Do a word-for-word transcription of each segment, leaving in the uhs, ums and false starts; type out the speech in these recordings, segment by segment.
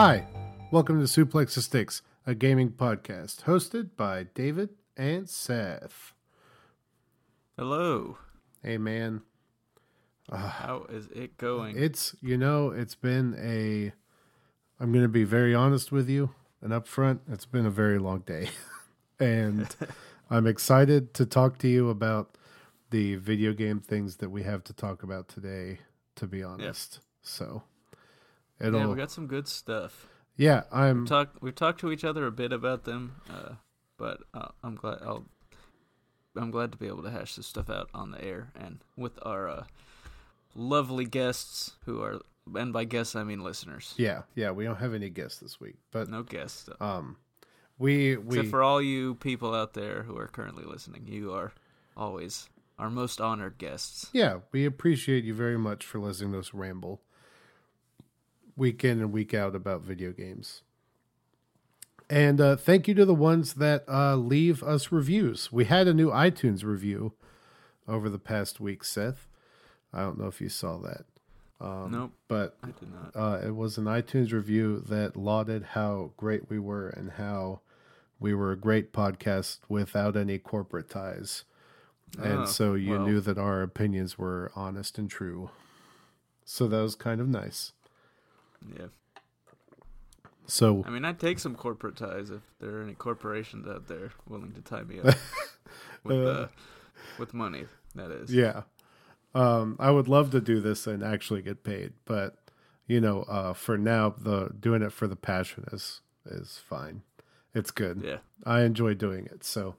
Hi, welcome to Suplex the Sticks, a gaming podcast hosted by David and Seth. Hello. Hey, man. Uh, How is it going? It's, you know, it's been a, I'm going to be very honest with you and upfront, it's been a very long day. And I'm excited to talk to you about the video game things that we have to talk about today, to be honest. Yeah. So it'll, yeah, we got some good stuff. Yeah, I'm we've talked we've talked to each other a bit about them, uh, but uh, I'm glad I'll I'm glad to be able to hash this stuff out on the air and with our uh, lovely guests who are, and by guests I mean listeners. Yeah, yeah, we don't have any guests this week, but no guests. Um, we we Except for all you people out there who are currently listening, you are always our most honored guests. Yeah, we appreciate you very much for listening to us ramble week in and week out about video games. And uh, thank you to the ones that uh, leave us reviews. We had a new iTunes review over the past week, Seth. I don't know if you saw that. Um, nope, but I did not. Uh, it was an iTunes review that lauded how great we were and how we were a great podcast without any corporate ties. And oh, so you well. knew that our opinions were honest and true. So that was kind of nice. Yeah. So I mean, I'd take some corporate ties if there are any corporations out there willing to tie me up with uh, uh, with money, that is. Yeah. Um, I would love to do this and actually get paid, but you know, uh, for now, the doing it for the passion is is fine. It's good. Yeah. I enjoy doing it. So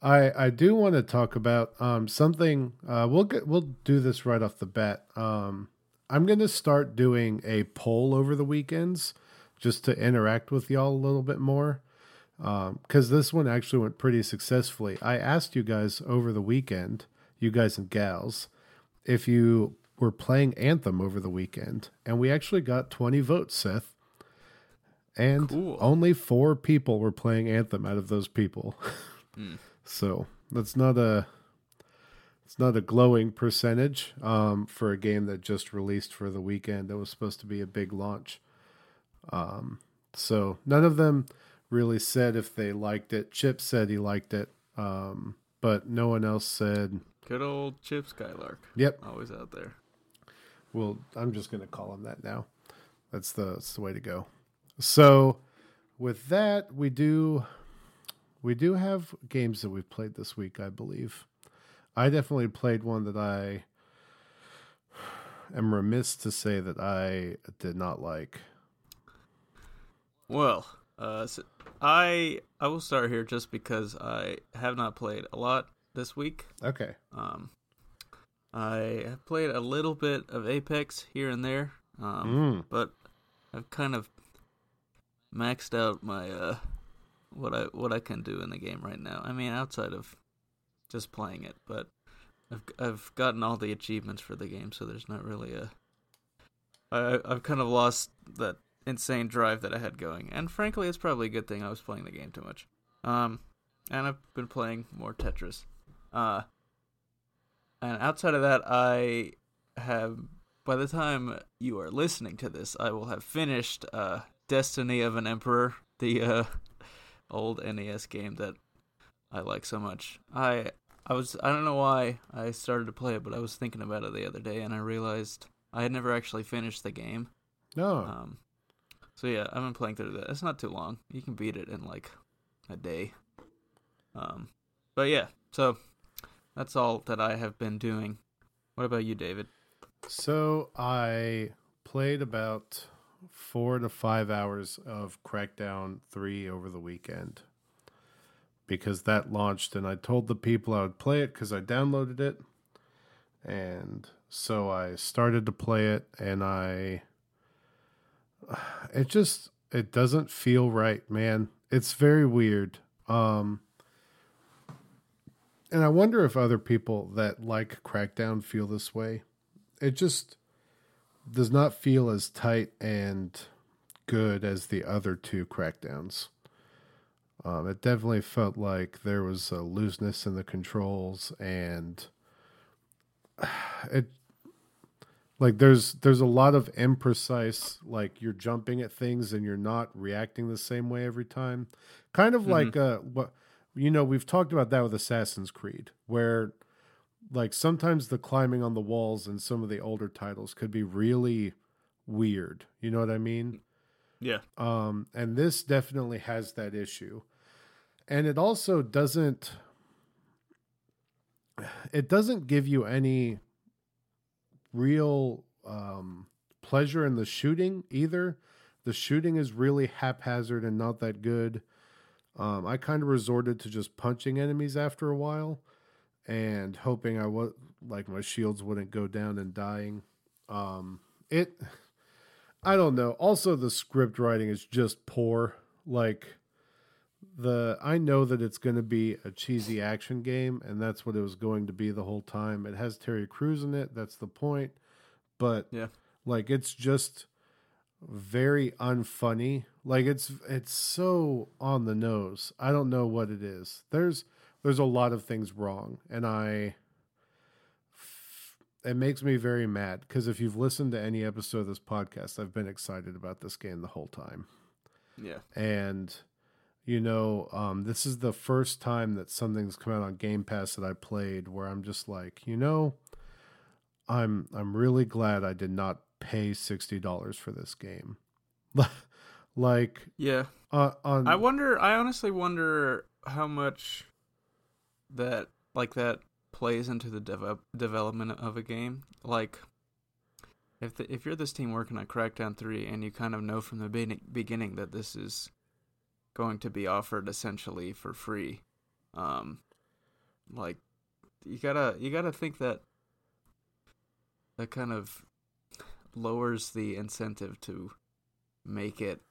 I, I do want to talk about um, something. Uh, we'll get, we'll do this right off the bat. Um, I'm going to start doing a poll over the weekends just to interact with y'all a little bit more, because um, this one actually went pretty successfully. I asked you guys over the weekend, you guys and gals, if you were playing Anthem over the weekend, and we actually got twenty votes, Seth. And cool. Only four people were playing Anthem out of those people. Mm. So that's not a it's not a glowing percentage um, for a game that just released for the weekend that was supposed to be a big launch. Um, so none of them really said if they liked it. Chip said he liked it, um, but no one else said. Good old Chip Skylark. Yep, always out there. Well, I'm just gonna call him that now. That's the that's the way to go. So with that, we do. We do have games that we've played this week, I believe. I definitely played one that I am remiss to say that I did not like. Well, uh, so I I will start here just because I have not played a lot this week. Okay. Um, I played a little bit of Apex here and there, um, mm. but I've kind of maxed out my... Uh, what I what I can do in the game right now. I mean, outside of just playing it, but I've I've gotten all the achievements for the game, so there's not really a. I I've kind of lost that insane drive that I had going, and frankly, it's probably a good thing I was playing the game too much. Um, and I've been playing more Tetris. Uh, and outside of that, I have. By the time you are listening to this, I will have finished uh, Destiny of an Emperor. The uh. old N E S game that I like so much. I I was I don't know why I started to play it, but I was thinking about it the other day, and I realized I had never actually finished the game. No. Um. So yeah, I've been playing through that. It's not too long. You can beat it in like a day. Um. But yeah, so that's all that I have been doing. What about you, David? So I played about four to five hours of Crackdown three over the weekend because that launched, and I told the people I would play it because I downloaded it, and so I started to play it, and I it just it doesn't feel right, man. It's very weird, um and I wonder if other people that like Crackdown feel this way. It just does not feel as tight and good as the other two Crackdowns. Um, it definitely felt like there was a looseness in the controls, and it Like there's there's a lot of imprecise, like you're jumping at things and you're not reacting the same way every time. Kind of mm-hmm. like uh what you know, we've talked about that with Assassin's Creed, where like sometimes the climbing on the walls in some of the older titles could be really weird. You know what I mean? Yeah. Um, and this definitely has that issue. And it also doesn't it doesn't give you any real um, pleasure in the shooting either. The shooting is really haphazard and not that good. Um, I kind of resorted to just punching enemies after a while and hoping I was like my shields wouldn't go down and dying. Um, it, I don't know. Also, the script writing is just poor. Like the, I know that it's going to be a cheesy action game, and that's what it was going to be the whole time. It has Terry Crews in it. That's the point. But yeah, like it's just very unfunny. Like it's it's so on the nose. I don't know what it is. There's there's a lot of things wrong, and I it makes me very mad because if you've listened to any episode of this podcast, I've been excited about this game the whole time. Yeah, and you know, um, this is the first time that something's come out on Game Pass that I played where I'm just like, you know, I'm I'm really glad I did not pay sixty dollars for this game. Like, yeah, uh, on... I wonder, I honestly wonder how much that, like that plays into the dev- development of a game. Like if the, if you're this team working on Crackdown three and you kind of know from the be- beginning that this is going to be offered essentially for free, um, like you gotta, you gotta think that that kind of lowers the incentive to make it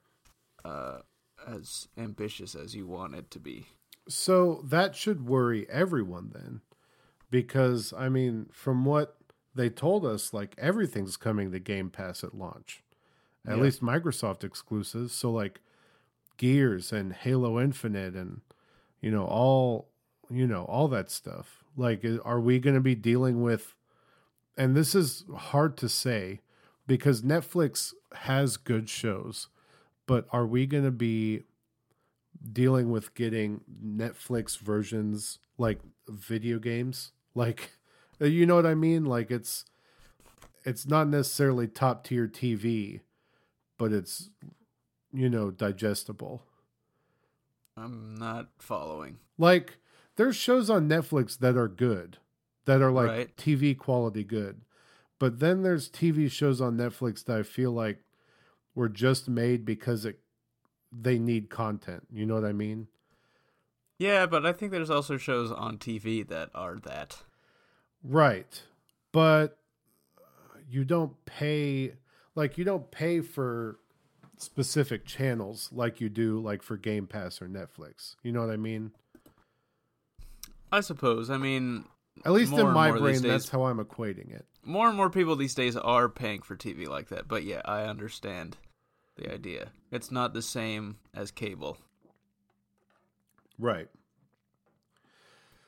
Uh, as ambitious as you want it to be. So that should worry everyone then, because I mean, from what they told us, like everything's coming to Game Pass at launch, at yeah. least Microsoft exclusives. So like Gears and Halo Infinite and, you know, all, you know, all that stuff. Like, are we going to be dealing with, and this is hard to say because Netflix has good shows, but are we going to be dealing with getting Netflix versions like video games? Like, you know what I mean? Like it's, it's not necessarily top tier T V, but it's, you know, digestible. I'm not following. Like there's shows on Netflix that are good, that are like right. T V quality good. But then there's T V shows on Netflix that I feel like were just made because it they need content. You know what I mean? Yeah, but I think there's also shows on T V that are that. Right. But you don't pay like you don't pay for specific channels like you do like for Game Pass or Netflix. You know what I mean? I suppose. I mean, at least in my brain, that's how I'm equating it. More and more people these days are paying for T V like that. But yeah, I understand the idea. It's not the same as cable. Right.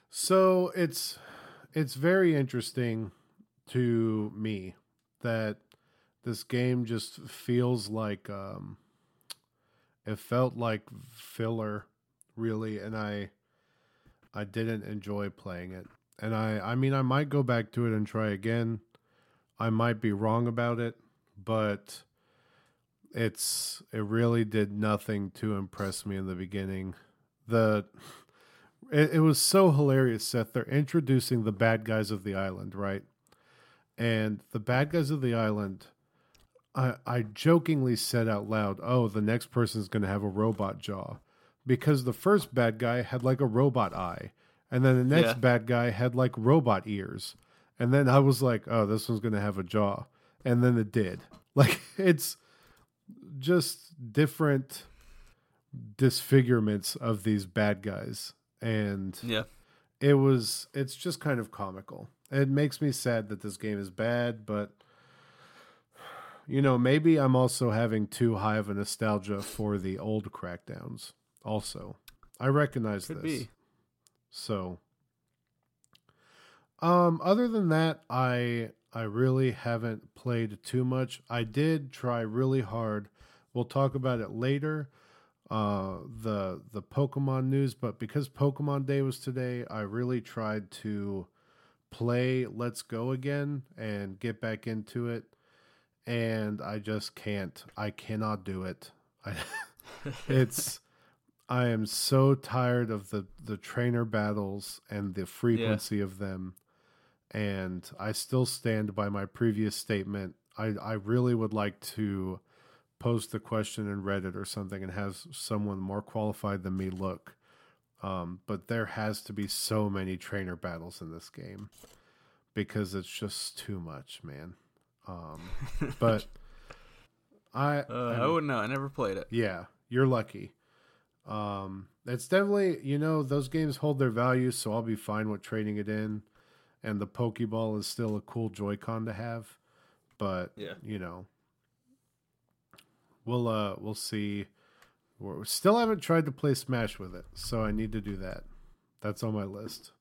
So it's it's very interesting to me that this game just feels like um, it felt like filler, really, and I I didn't enjoy playing it. And I, I mean, I might go back to it and try again. I might be wrong about it, but it's it really did nothing to impress me in the beginning. The it, it was so hilarious, Seth. They're introducing the bad guys of the island, right? And the bad guys of the island, I I jokingly said out loud, "Oh, the next person's going to have a robot jaw," because the first bad guy had like a robot eye. And then the next yeah. bad guy had like robot ears. And then I was like, oh, this one's going to have a jaw. And then it did. Like, it's just different disfigurements of these bad guys. And yeah. it was, it's just kind of comical. It makes me sad that this game is bad, but you know, maybe I'm also having too high of a nostalgia for the old Crackdowns also. I recognize Could this. Be. So, um, other than that, I, I really haven't played too much. I did try really hard. We'll talk about it later, uh, the the Pokemon news. But because Pokemon Day was today, I really tried to play Let's Go again and get back into it. And I just can't. I cannot do it. I, it's... I am so tired of the, the trainer battles and the frequency yeah. of them. And I still stand by my previous statement. I, I really would like to post the question in Reddit or something and have someone more qualified than me look. Um, but there has to be so many trainer battles in this game because it's just too much, man. Um, but I... Uh, I wouldn't know. I never played it. Yeah, you're lucky. Um, it's definitely, you know, those games hold their value, so I'll be fine with trading it in. And the Pokeball is still a cool Joy-Con to have, but yeah. you know, we'll, uh, we'll see. We're, we still haven't tried to play Smash with it, so I need to do that. That's on my list,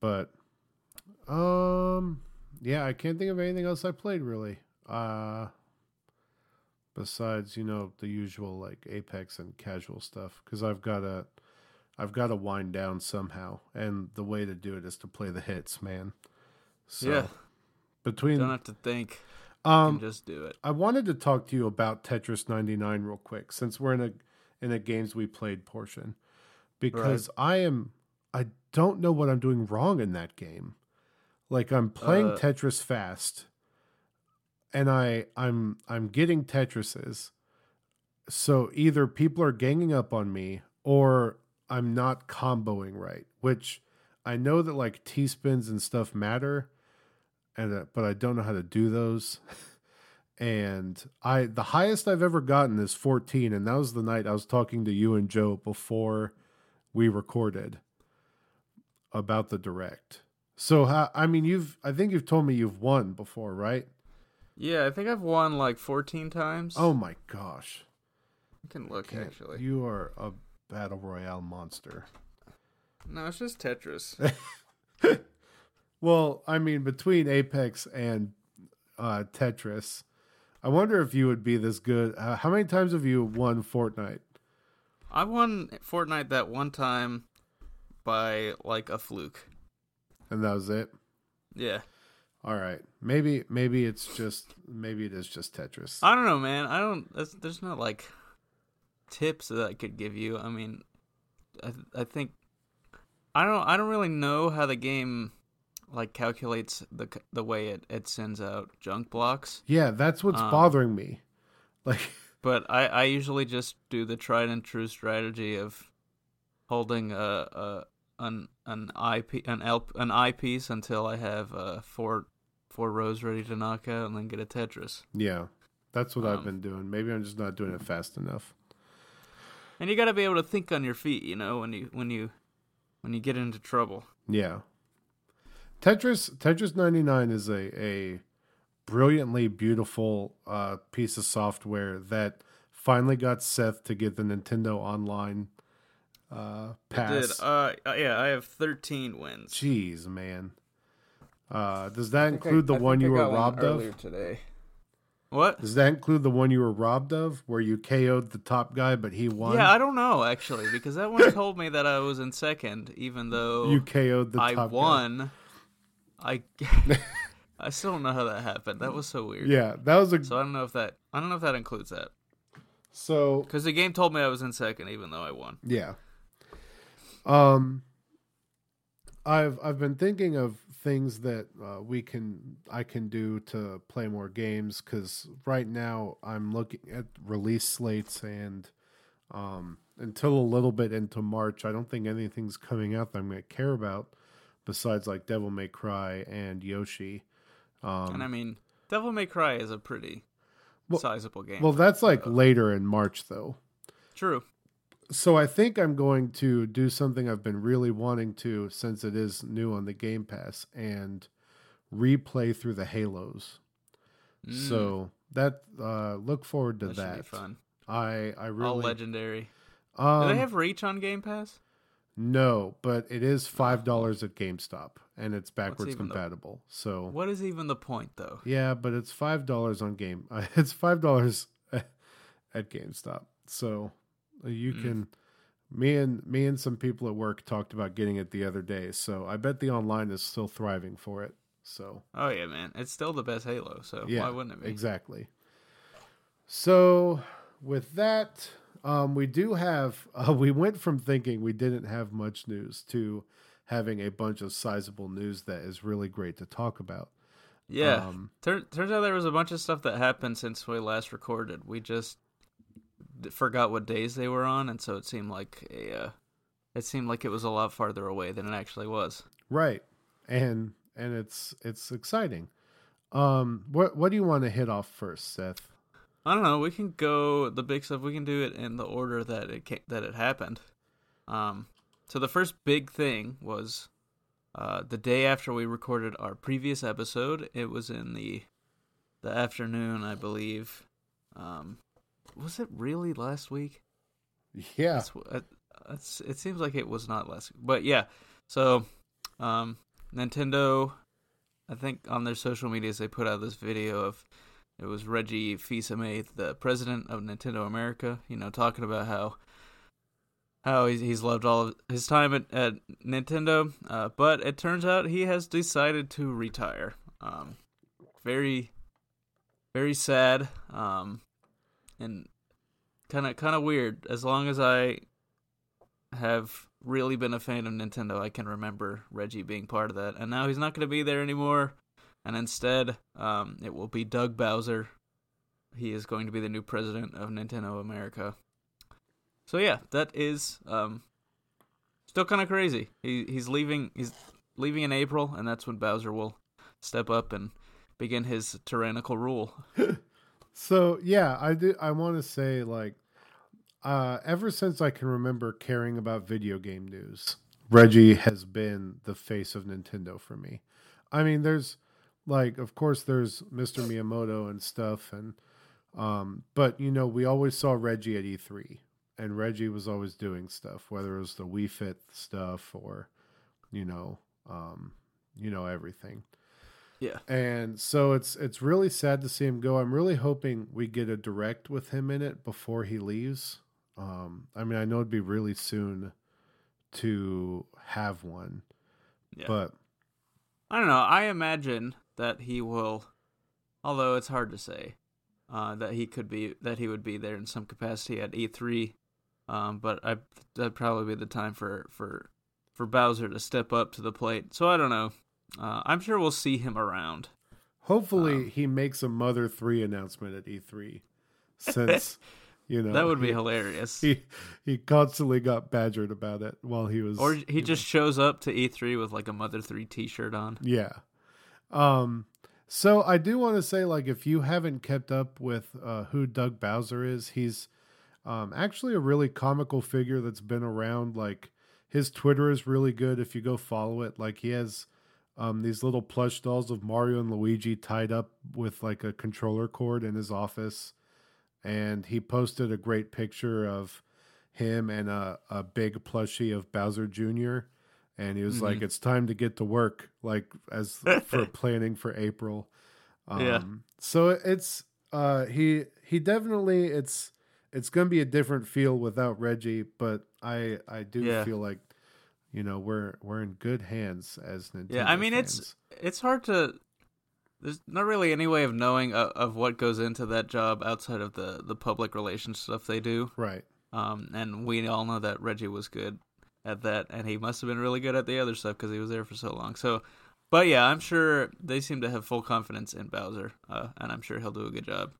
but, um, yeah, I can't think of anything else I played really. Uh, Besides, you know, the usual like Apex and casual stuff, because I've got to, I've got to wind down somehow, and the way to do it is to play the hits, man. So, yeah. Between don't have to think, um, you can just do it. I wanted to talk to you about Tetris ninety-nine real quick, since we're in a in a games we played portion, because right. I am I don't know what I'm doing wrong in that game. Like I'm playing uh, Tetris fast. And I, I'm I'm getting Tetrises, so either people are ganging up on me or I'm not comboing right. Which I know that like T spins and stuff matter, and uh, but I don't know how to do those. and I the highest I've ever gotten is fourteen, and that was the night I was talking to you and Joe before we recorded about the direct. So how, I mean you've I think you've told me you've won before, right? Yeah, I think I've won like fourteen times. Oh my gosh. I can look, I actually. You are a battle royale monster. No, it's just Tetris. Well, I mean, between Apex and uh, Tetris, I wonder if you would be this good. Uh, how many times have you won Fortnite? I won Fortnite that one time by like a fluke. And that was it? Yeah. All right, maybe maybe it's just maybe it is just Tetris. I don't know, man. I don't. That's, there's not like tips that I could give you. I mean, I I think I don't I don't really know how the game like calculates the the way it, it sends out junk blocks. Yeah, that's what's um, bothering me. Like, but I, I usually just do the tried and true strategy of holding a. a an an eyepiece an, L, an eyepiece until I have uh, four. Four rows ready to knock out, and then get a Tetris. Yeah, that's what um, I've been doing. Maybe I'm just not doing it fast enough. And you got to be able to think on your feet, you know, when you when you when you get into trouble. Yeah, Tetris Tetris ninety-nine is a a brilliantly beautiful uh, piece of software that finally got Seth to get the Nintendo Online uh, pass. It did. Uh, yeah, I have thirteen wins. Jeez, man. Uh, does that include I, the I one you were robbed one of today? What? Does that include the one you were robbed of where you K O'd the top guy, but he won? Yeah, I don't know actually, because that one told me that I was in second, even though you K O'd the I top won. Guy. I I still don't know how that happened. That was so weird. Yeah, that was a. So I don't know if that I don't know if that includes that. So because the game told me I was in second, even though I won. Yeah. Um. I've I've been thinking of things that uh, we can I can do to play more games, because right now I'm looking at release slates, and um, until a little bit into March, I don't think anything's coming out that I'm going to care about besides like Devil May Cry and Yoshi. Um, and I mean, Devil May Cry is a pretty well, sizable game. Well, that's like so. Later in March, though. True. So I think I'm going to do something I've been really wanting to since it is new on the Game Pass, and replay through the Halos. Mm. So that uh, look forward to that. That should be fun. I, I really all legendary. Um, Do they have Reach on Game Pass? No, but it is five dollars at GameStop, and it's backwards compatible. The, so what is even the point, though? Yeah, but it's five dollars on Game. Uh, it's five dollars at GameStop. So you mm. can. Me and me and some people at work talked about getting it the other day. So I bet the online is still thriving for it. So. Oh yeah, man! It's still the best Halo. So yeah, why wouldn't it be? Exactly. So with that. Um, we do have, uh, we went from thinking we didn't have much news to having a bunch of sizable news that is really great to talk about. Yeah. Um, Tur- turns out there was a bunch of stuff that happened since we last recorded. We just d- forgot what days they were on. And so it seemed like a, uh, it seemed like it was a lot farther away than it actually was. Right. And, and it's, it's exciting. Um, what, what do you want to hit off first, Seth? I don't know. We can go the big stuff. We can do it in the order that it came, that it happened. Um, so the first big thing was uh, the day after we recorded our previous episode. It was in the the afternoon, I believe. Um, was it really last week? Yeah. It's, it's, it seems like it was not last week, but yeah. So um, Nintendo, I think on their social medias, they put out this video of. It was Reggie Fils-Aimé, the president of Nintendo America, you know, talking about how how he's loved all of his time at, at Nintendo, uh, but it turns out he has decided to retire. Um, very, very sad, um, and kind of kind of weird. As long as I have really been a fan of Nintendo, I can remember Reggie being part of that, and now he's not going to be there anymore. And instead, um, it will be Doug Bowser. He is going to be the new president of Nintendo America. So yeah, that is um, still kind of crazy. He he's leaving. He's leaving in April, and that's when Bowser will step up and begin his tyrannical rule. So yeah, I do. I want to say like, uh, ever since I can remember caring about video game news, Reggie has been the face of Nintendo for me. I mean, there's. Like, of course, there's Mister Miyamoto and stuff, and um, but, you know, we always saw Reggie at E three, and Reggie was always doing stuff, whether it was the Wii Fit stuff or, you know, um, you know, everything. Yeah. And so it's it's really sad to see him go. I'm really hoping we get a direct with him in it before he leaves. Um, I mean, I know it'd be really soon to have one, yeah. But... I don't know. I imagine... that he will, although it's hard to say, uh, that he could be that he would be there in some capacity at E three, um, but I, that'd probably be the time for, for for Bowser to step up to the plate. So I don't know. Uh, I'm sure we'll see him around. Hopefully, um, he makes a Mother three announcement at E three, since you know that would be he, hilarious. He he constantly got badgered about it while he was, or he just know. shows up to E three with like a Mother three T-shirt on. Yeah. Um, so I do want to say, like, if you haven't kept up with, uh, who Doug Bowser is, he's, um, actually a really comical figure that's been around. Like, his Twitter is really good. If you go follow it, like, he has, um, these little plush dolls of Mario and Luigi tied up with like a controller cord in his office. And he posted a great picture of him and a, a big plushie of Bowser Junior And he was mm-hmm. like, it's time to get to work, like as for planning for April. Um, yeah. So it's uh, he he definitely it's it's going to be a different feel without Reggie. But I I do yeah. feel like, you know, we're we're in good hands as Nintendo. Yeah, I mean, fans. it's it's hard to. There's not really any way of knowing of, of what goes into that job outside of the, the public relations stuff they do. Right. Um, and we all know that Reggie was good at that, and he must have been really good at the other stuff because he was there for so long. So, but yeah, I'm sure they seem to have full confidence in Bowser, uh, and I'm sure he'll do a good job.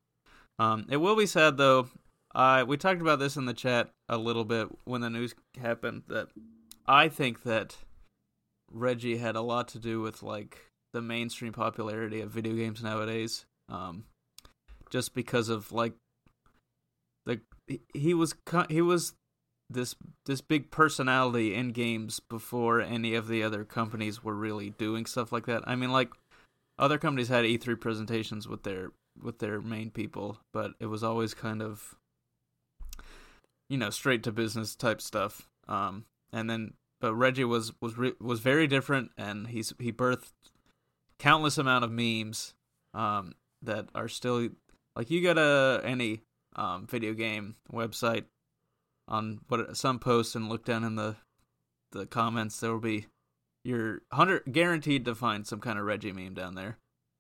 Um, it will be sad though. I uh, we talked about this in the chat a little bit when the news happened. That I think that Reggie had a lot to do with like the mainstream popularity of video games nowadays, um, just because of like the he was he was. this this big personality in games before any of the other companies were really doing stuff like that. I mean, like, other companies had E three presentations with their with their main people, but it was always kind of, you know, straight to business type stuff. Um, and then but Reggie was was re- was very different, and he's he birthed countless amount of memes um, that are still, like, you go to any um, video game website on what some posts and look down in the the comments, there will be you're one hundred guaranteed to find some kind of Reggie meme down there.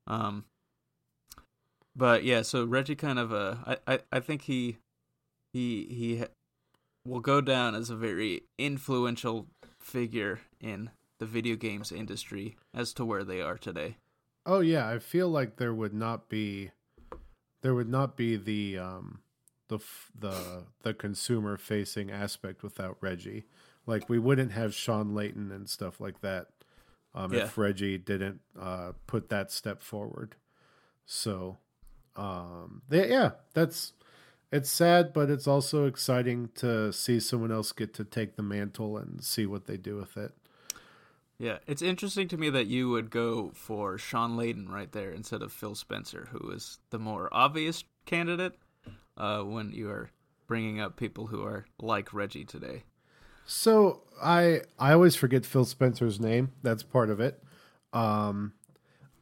Um, but yeah, so Reggie kind of uh, I, I I think he he he. will go down as a very influential figure in the video games industry as to where they are today. Oh yeah, I feel like there would not be there would not be the um the the the consumer facing aspect without Reggie. Like, we wouldn't have Shawn Layden and stuff like that um yeah. if Reggie didn't uh put that step forward. So um they, yeah, that's it's sad, but it's also exciting to see someone else get to take the mantle and see what they do with it. Yeah, it's interesting to me that you would go for Shawn Layden right there instead of Phil Spencer, who is the more obvious candidate uh, when you are bringing up people who are like Reggie today. So I I always forget Phil Spencer's name. That's part of it. Um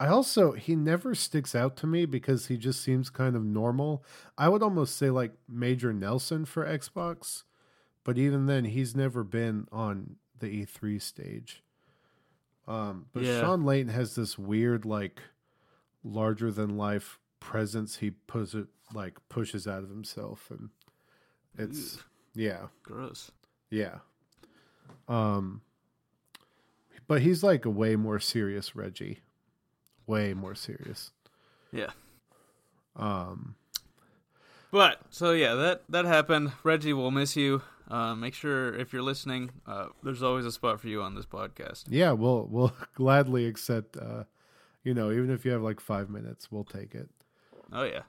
I also, he never sticks out to me because he just seems kind of normal. I would almost say like Major Nelson for Xbox, but even then he's never been on the E three stage. Um, but yeah. Shawn Layden has this weird, like, larger than life presence. He puts it, like, pushes out of himself, and it's, Ew. yeah. Gross. Yeah. Um, but he's like a way more serious Reggie. Way more serious. Yeah. Um. But, so yeah, that, that happened. Reggie, we'll miss you. Uh, make sure, if you're listening, uh, there's always a spot for you on this podcast. Yeah, we'll we'll gladly accept, uh, you know, even if you have like five minutes, we'll take it. Oh, yeah.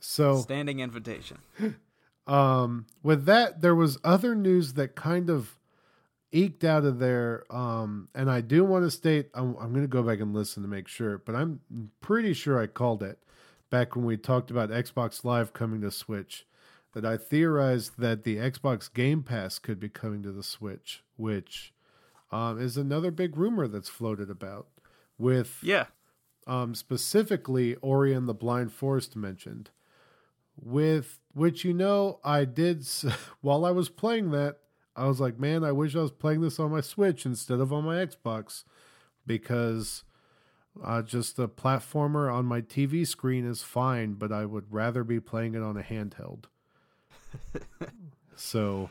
So standing invitation. um. With that, there was other news that kind of eked out of there, um, and I do want to state, I'm, I'm going to go back and listen to make sure, but I'm pretty sure I called it back when we talked about Xbox Live coming to Switch, that I theorized that the Xbox Game Pass could be coming to the Switch, which um, is another big rumor that's floated about, with yeah, um, specifically Ori and the Blind Forest mentioned, with which, you know, I did, while I was playing that, I was like, man, I wish I was playing this on my Switch instead of on my Xbox, because uh, just the platformer on my T V screen is fine, but I would rather be playing it on a handheld. So.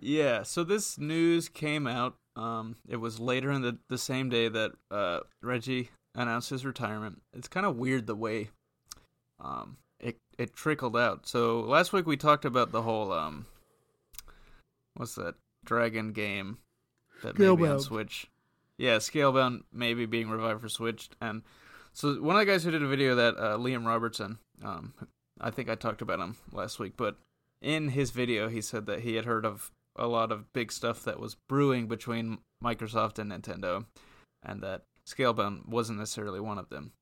Yeah, so this news came out. Um, it was later in the, the same day that uh, Reggie announced his retirement. It's kind of weird the way um, it, it trickled out. So last week we talked about the whole... Um, What's that dragon game that may be on Switch? Yeah, Scalebound maybe being revived for Switch. And so one of the guys who did a video of that, uh, Liam Robertson, um, I think I talked about him last week, but in his video he said that he had heard of a lot of big stuff that was brewing between Microsoft and Nintendo, and that Scalebound wasn't necessarily one of them.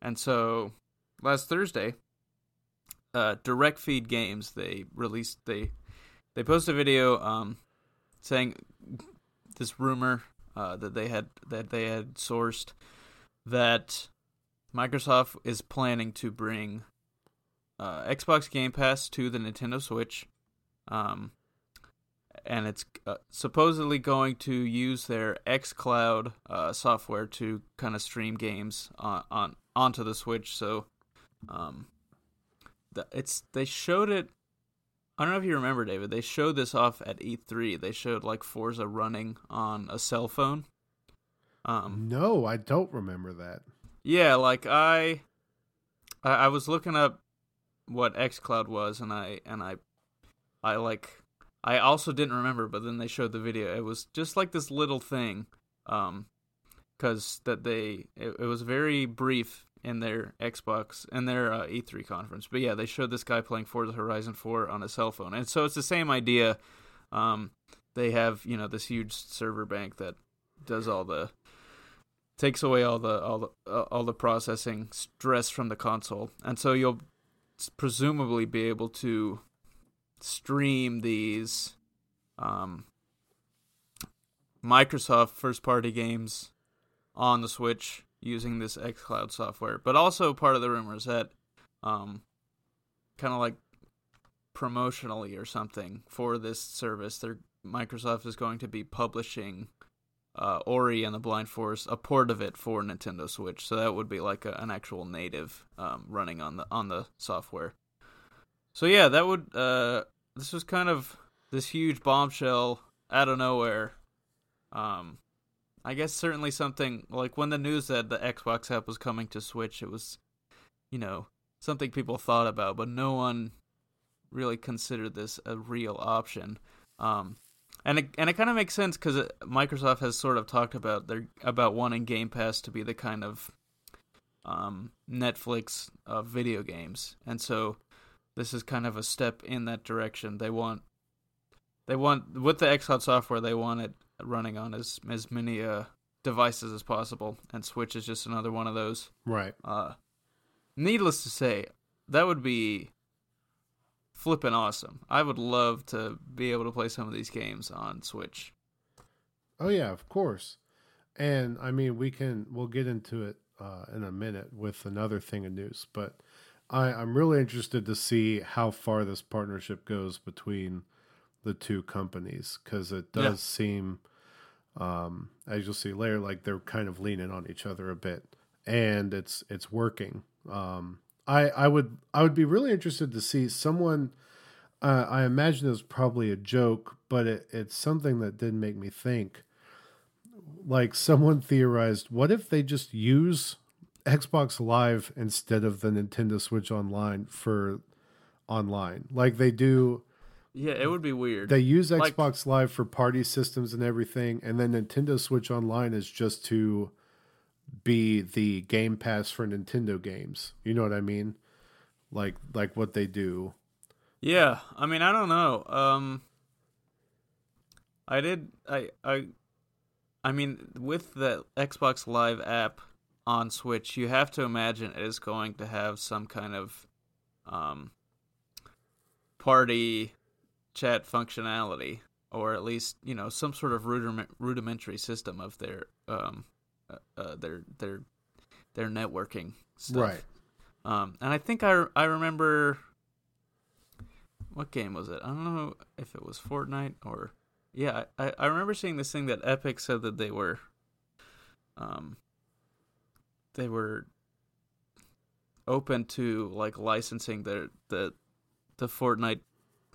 And so last Thursday, uh, Direct Feed Games, they released... they. They posted a video um, saying this rumor uh, that they had that they had sourced that Microsoft is planning to bring uh, Xbox Game Pass to the Nintendo Switch, um, and it's uh, supposedly going to use their xCloud uh, software to kind of stream games on, on onto the Switch. So um, the, it's they showed it. I don't know if you remember, David, they showed this off at E three. They showed, like, Forza running on a cell phone. Um, no, I don't remember that. Yeah, like, I I was looking up what xCloud was, and I, and I, I like, I also didn't remember, but then they showed the video. It was just, like, this little thing, um, because that they, it, it was very brief in their Xbox, in their uh, E three conference. But yeah, they showed this guy playing Forza Horizon four on a cell phone. And so it's the same idea. Um, they have, you know, this huge server bank that does all the, takes away all the, all the, uh, all the processing stress from the console. And so you'll presumably be able to stream these, um, Microsoft first-party games on the Switch using this xCloud software. But also part of the rumor is that um, kind of like promotionally or something for this service, they're, Microsoft is going to be publishing uh, Ori and the Blind Forest, a port of it for Nintendo Switch. So that would be like a, an actual native um, running on the on the software. So yeah, that would uh, this was kind of this huge bombshell out of nowhere. Um, I guess certainly something, like when the news said the Xbox app was coming to Switch, it was, you know, something people thought about, but no one really considered this a real option. Um, and it, and it kind of makes sense because Microsoft has sort of talked about their about wanting Game Pass to be the kind of um, Netflix of video games, and so this is kind of a step in that direction. They want they want with the xCloud software, they want it running on as as many uh, devices as possible, and Switch is just another one of those. Right. Uh, needless to say, that would be flippin' awesome. I would love to be able to play some of these games on Switch. Oh yeah, of course. And I mean, we can, we'll get into it uh, in a minute with another thing of news, but I, I'm really interested to see how far this partnership goes between the two companies. Cause it does yeah. seem, um, as you'll see later, like they're kind of leaning on each other a bit, and it's, it's working. Um, I, I would I would be really interested to see someone. Uh, I imagine it was probably a joke, but it, it's something that did make me think. Like someone theorized, what if they just use Xbox Live instead of the Nintendo Switch Online for online, like they do? Yeah, it would be weird. They use Xbox like... Live for party systems and everything, and then Nintendo Switch Online is just to be the Game Pass for Nintendo games. You know what I mean? Like like what they do. Yeah, I mean, I don't know. Um I did I I I mean, with the Xbox Live app on Switch, you have to imagine it is going to have some kind of um party chat functionality, or at least, you know, some sort of rudiment, rudimentary system of their um Uh, their their their networking stuff, right? Um, and I think I I remember, what game was it? I don't know if it was Fortnite or yeah. I, I remember seeing this thing that Epic said that they were, um, they were open to like licensing their the the Fortnite.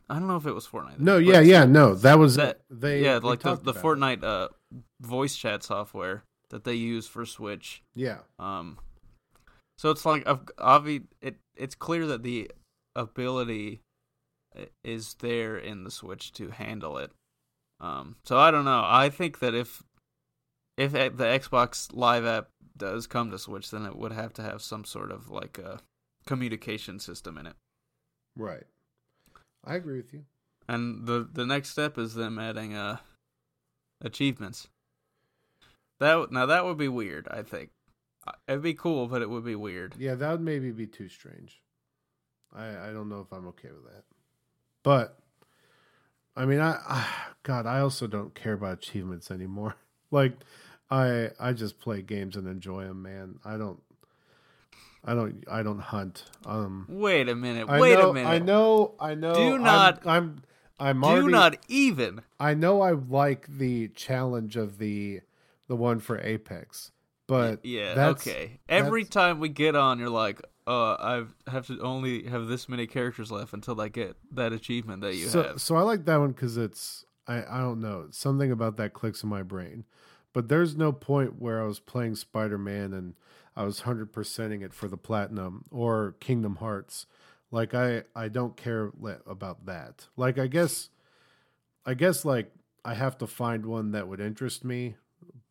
I don't know if it was Fortnite. No, yeah, yeah, no, that was that they yeah like the the Fortnite uh voice chat software that they use for Switch. Yeah. Um, so it's like, obvi- it, it's clear that the ability is there in the Switch to handle it. Um, so I don't know. I think that if if the Xbox Live app does come to Switch, then it would have to have some sort of like a communication system in it. Right. I agree with you. And the, the next step is them adding uh, achievements. That now that would be weird, I think. It'd be cool, but it would be weird. Yeah, that would maybe be too strange. I, I don't know if I'm okay with that. But I mean, I, I God, I also don't care about achievements anymore. Like I I just play games and enjoy them, man. I don't I don't I don't hunt. Um Wait a minute. I wait know, a minute. I know I know Do I'm, not I'm I'm already, do not even. I know I like the challenge of the The one for Apex, but yeah, that's, okay. Every that's... time we get on, you're like, "Uh, I have to only have this many characters left until I get that achievement that you so, have." So I like that one because it's I, I don't know, something about that clicks in my brain. But there's no point where I was playing Spider-Man and I was one hundred percenting it for the platinum or Kingdom Hearts. Like I I don't care about that. Like I guess I guess like I have to find one that would interest me.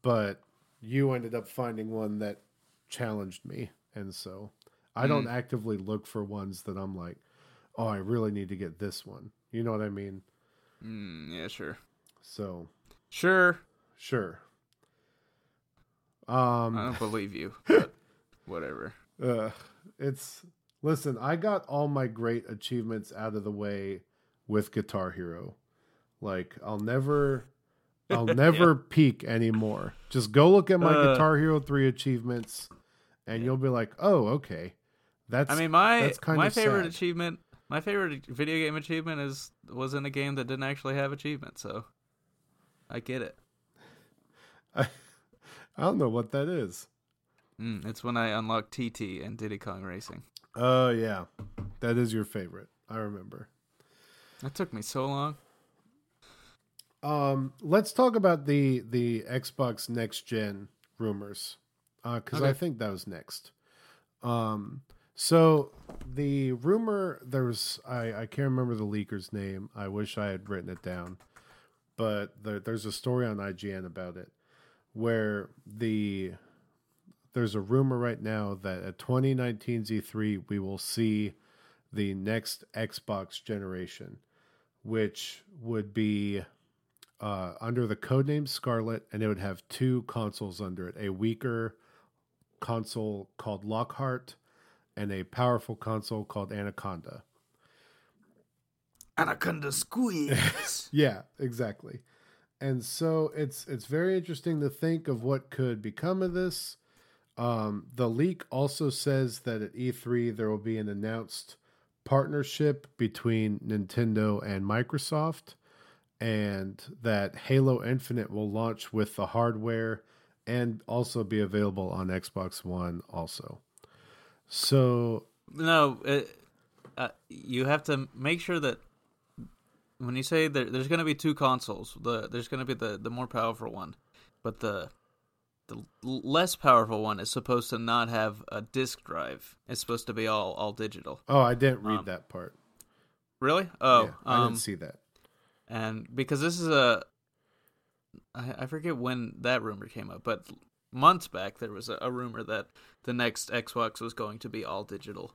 But you ended up finding one that challenged me. And so I don't mm. actively look for ones that I'm like, oh, I really need to get this one. You know what I mean? Mm, yeah, sure. So. Sure. Sure. Um, I don't believe you, but whatever. Uh, it's listen, I got all my great achievements out of the way with Guitar Hero. Like, I'll never... I'll never yeah. peak anymore. Just go look at my uh, Guitar Hero three achievements, and yeah. you'll be like, "Oh, okay." That's. I mean, my that's kind my of favorite sad. achievement, my favorite video game achievement is was in a game that didn't actually have achievements, so I get it. I, I don't know what that is. Mm, it's when I unlocked T T and Diddy Kong Racing. Oh uh, yeah, that is your favorite. I remember. That took me so long. Um, let's talk about the the Xbox Next Gen rumors, because uh, okay. I think that was next. Um, so the rumor there was I, I can't remember the leaker's name. I wish I had written it down, but there, there's a story on I G N about it where the there's a rumor right now that at twenty nineteen's E three we will see the next Xbox generation, which would be. Uh, under the codename Scarlet, and it would have two consoles under it, a weaker console called Lockhart and a powerful console called Anaconda. Anaconda squeeze. Yeah, exactly. And so it's it's very interesting to think of what could become of this. Um, the leak also says that at E three there will be an announced partnership between Nintendo and Microsoft, and that Halo Infinite will launch with the hardware and also be available on Xbox One also. So... No, it, uh, you have to make sure that when you say there, there's going to be two consoles, the, there's going to be the, the more powerful one, but the the less powerful one is supposed to not have a disc drive. It's supposed to be all, all digital. Oh, I didn't read um, that part. Really? Oh, yeah, I um, didn't see that. And because this is a, I forget when that rumor came up, but months back there was a, a rumor that the next Xbox was going to be all digital,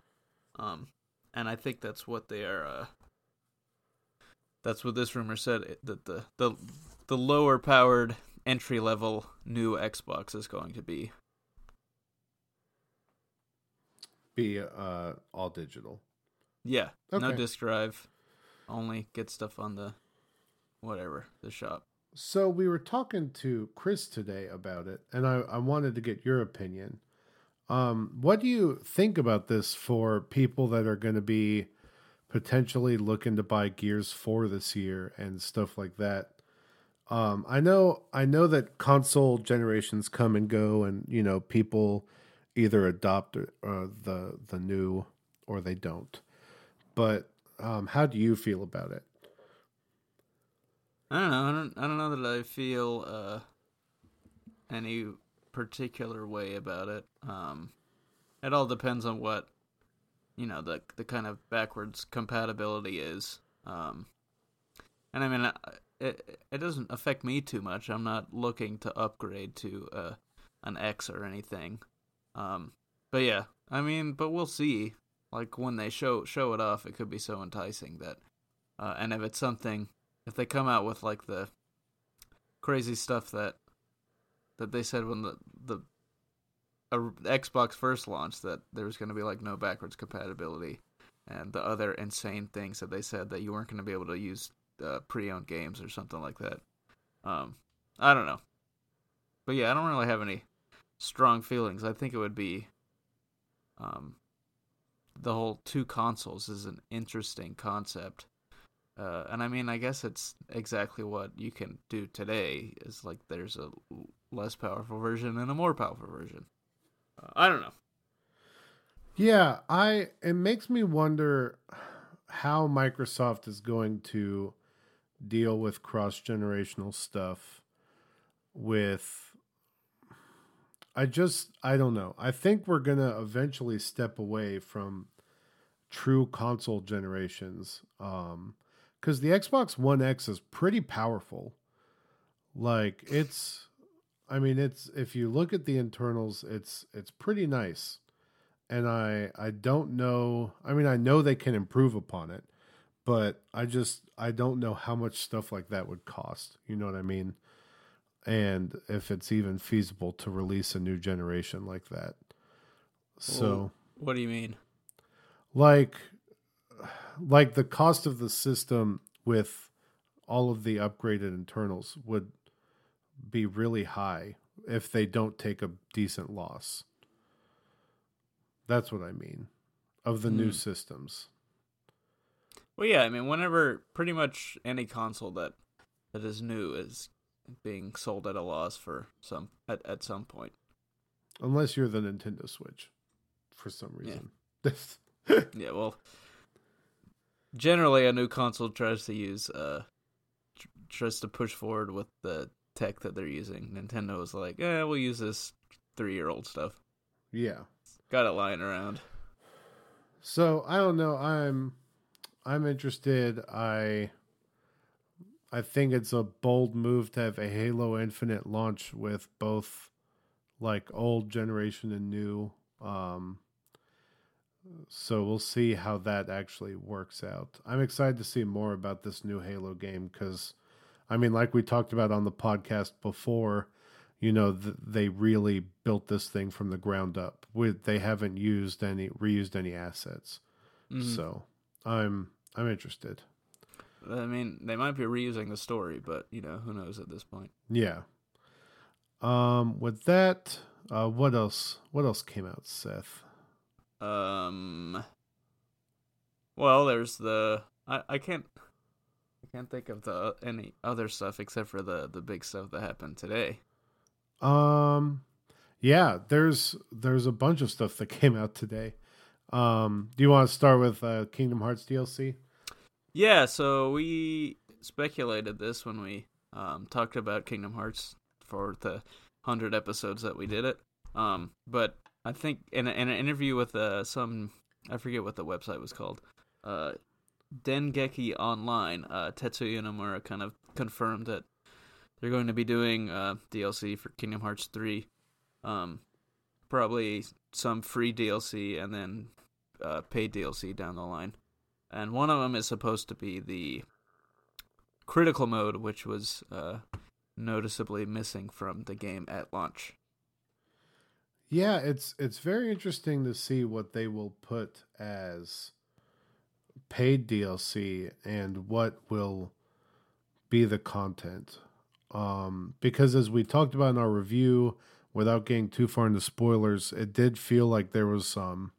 um, and I think that's what they are. Uh, that's what this rumor said, that the the the lower powered entry level new Xbox is going to be be uh all digital. Yeah, okay. No disc drive, only get stuff on the. Whatever, the shop. So we were talking to Chris today about it, and I, I wanted to get your opinion. Um, what do you think about this for people that are going to be potentially looking to buy Gears four this year and stuff like that? Um, I know, I know that console generations come and go, and you know people either adopt uh, the the new or they don't. But um, how do you feel about it? I don't know. I don't, I don't know that I feel uh, any particular way about it. Um, it all depends on what, you know, the the kind of backwards compatibility is. Um, and I mean, it it doesn't affect me too much. I'm not looking to upgrade to uh, an X or anything. Um, but yeah, I mean, but we'll see. Like when they show show it off, it could be so enticing that, uh, and if it's something. If they come out with like the crazy stuff that that they said when the the uh, Xbox first launched, that there was going to be like no backwards compatibility, and the other insane things that they said that you weren't going to be able to use uh, pre-owned games or something like that. Um, I don't know, but yeah, I don't really have any strong feelings. I think it would be um, the whole two consoles is an interesting concept. Uh, and I mean, I guess it's exactly what you can do today is like there's a less powerful version and a more powerful version. Uh, I don't know. Yeah, I it makes me wonder how Microsoft is going to deal with cross-generational stuff with I just I don't know. I think we're going to eventually step away from true console generations. Um Because the Xbox One X is pretty powerful. Like it's, I mean, it's, if you look at the internals, it's, it's pretty nice. And I, I don't know. I mean, I know they can improve upon it, but I just, I don't know how much stuff like that would cost. You know what I mean? And if it's even feasible to release a new generation like that. So what do you mean? Like, Like the cost of the system with all of the upgraded internals would be really high if they don't take a decent loss. That's what I mean of the mm. new systems. Well, yeah, I mean, whenever pretty much any console that that is new is being sold at a loss for some at, at some point. Unless you're the Nintendo Switch for some reason. Yeah, yeah, well, generally a new console tries to use uh tr- tries to push forward with the tech that they're using. Nintendo is like, "Eh, we'll use this three-year-old stuff." Yeah. Got it lying around. So, I don't know. I'm I'm interested. I I think it's a bold move to have a Halo Infinite launch with both like old generation and new. Um, so we'll see how that actually works out. I'm excited to see more about this new Halo game because, I mean, like we talked about on the podcast before, you know, th- they really built this thing from the ground up. With they haven't used any reused any assets, mm-hmm. so I'm I'm interested. I mean, they might be reusing the story, but, you know, who knows at this point. Yeah. Um, with that, uh, what else? What else came out, Seth? Um. Well, there's the I, I can't I can't think of the any other stuff except for the the big stuff that happened today. Um. Yeah, there's there's a bunch of stuff that came out today. Um. Do you want to start with uh, Kingdom Hearts D L C? Yeah, so we speculated this when we um, talked about Kingdom Hearts for the hundred episodes that we did it. Um, but I think in, a, in an interview with uh, some, I forget what the website was called, uh, Dengeki Online, uh, Tetsuya Nomura kind of confirmed that they're going to be doing uh, D L C for Kingdom Hearts three, um, probably some free D L C and then uh, paid D L C down the line. And one of them is supposed to be the critical mode, which was uh, noticeably missing from the game at launch. Yeah, it's it's very interesting to see what they will put as paid D L C and what will be the content. Um, because as we talked about in our review, without getting too far into spoilers, it did feel like there was some... Um,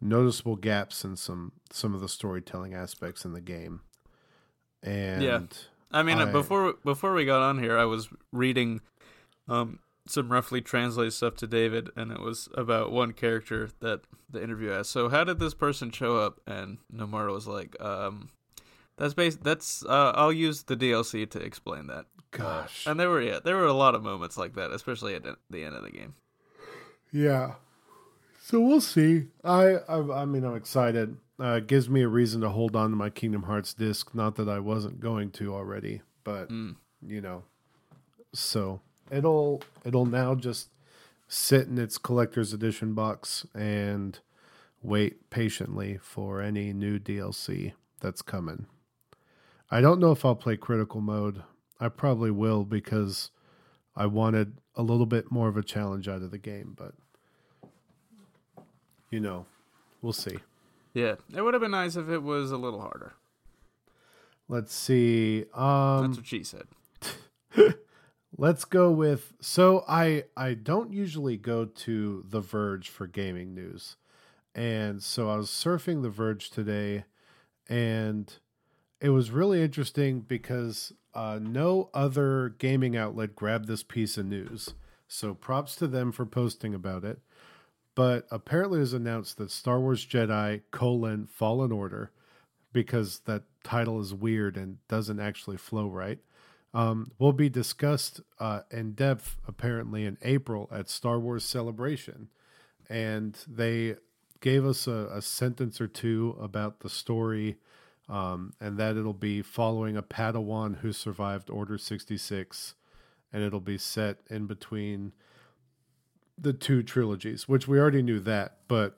noticeable gaps in some some of the storytelling aspects in the game. And yeah, I mean, I, before before we got on here, I was reading um some roughly translated stuff to David, and it was about one character that the interview asked, so how did this person show up? And Nomura was like, um that's based that's uh I'll use the D L C to explain that. Gosh. And there were yeah there were a lot of moments like that, especially at the end of the game. Yeah. So we'll see. I, I I mean, I'm excited. Uh, it gives me a reason to hold on to my Kingdom Hearts disc. Not that I wasn't going to already, but, mm. you know. So it'll it'll now just sit in its collector's edition box and wait patiently for any new D L C that's coming. I don't know if I'll play Critical Mode. I probably will because I wanted a little bit more of a challenge out of the game, but... You know, we'll see. Yeah, it would have been nice if it was a little harder. Let's see. Um, That's what she said. Let's go with... So I, I don't usually go to The Verge for gaming news. And so I was surfing The Verge today, and it was really interesting because uh, no other gaming outlet grabbed this piece of news. So props to them for posting about it. But apparently it was announced that Star Wars Jedi colon Fallen Order, because that title is weird and doesn't actually flow right, um, will be discussed uh, in depth apparently in April at Star Wars Celebration. And they gave us a, a sentence or two about the story, um, and that it'll be following a Padawan who survived Order sixty-six, and it'll be set in between... the two trilogies, which we already knew that, but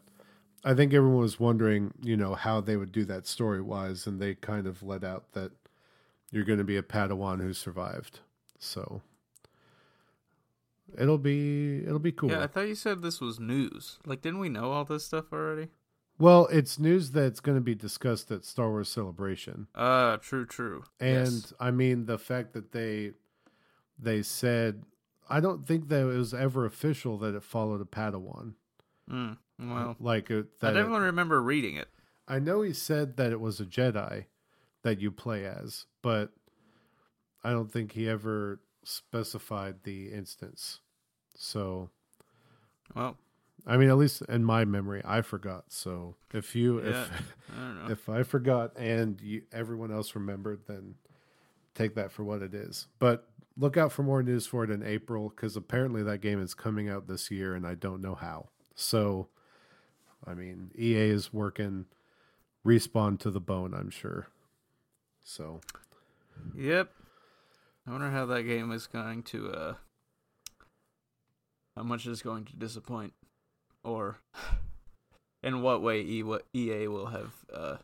I think everyone was wondering, you know, how they would do that story-wise, and they kind of let out that you're going to be a Padawan who survived. So it'll be it'll be cool. Yeah, I thought you said this was news. Like, didn't we know all this stuff already? Well, it's news that's going to be discussed at Star Wars Celebration. Ah, uh, true, true. And yes. I mean, the fact that they they said, I don't think that it was ever official that it followed a Padawan. Mm, well, like it, I definitely it, remember reading it. I know he said that it was a Jedi that you play as, but I don't think he ever specified the instance. So, well, I mean, at least in my memory, I forgot. So if you, yeah, if I don't know. if I forgot and you, everyone else remembered, then take that for what it is. But look out for more news for it in April, because apparently that game is coming out this year, and I don't know how. So, I mean, E A is working Respawn to the bone, I'm sure. So, yep. I wonder how that game is going to, uh, how much is going to disappoint, or in what way E A will have uh,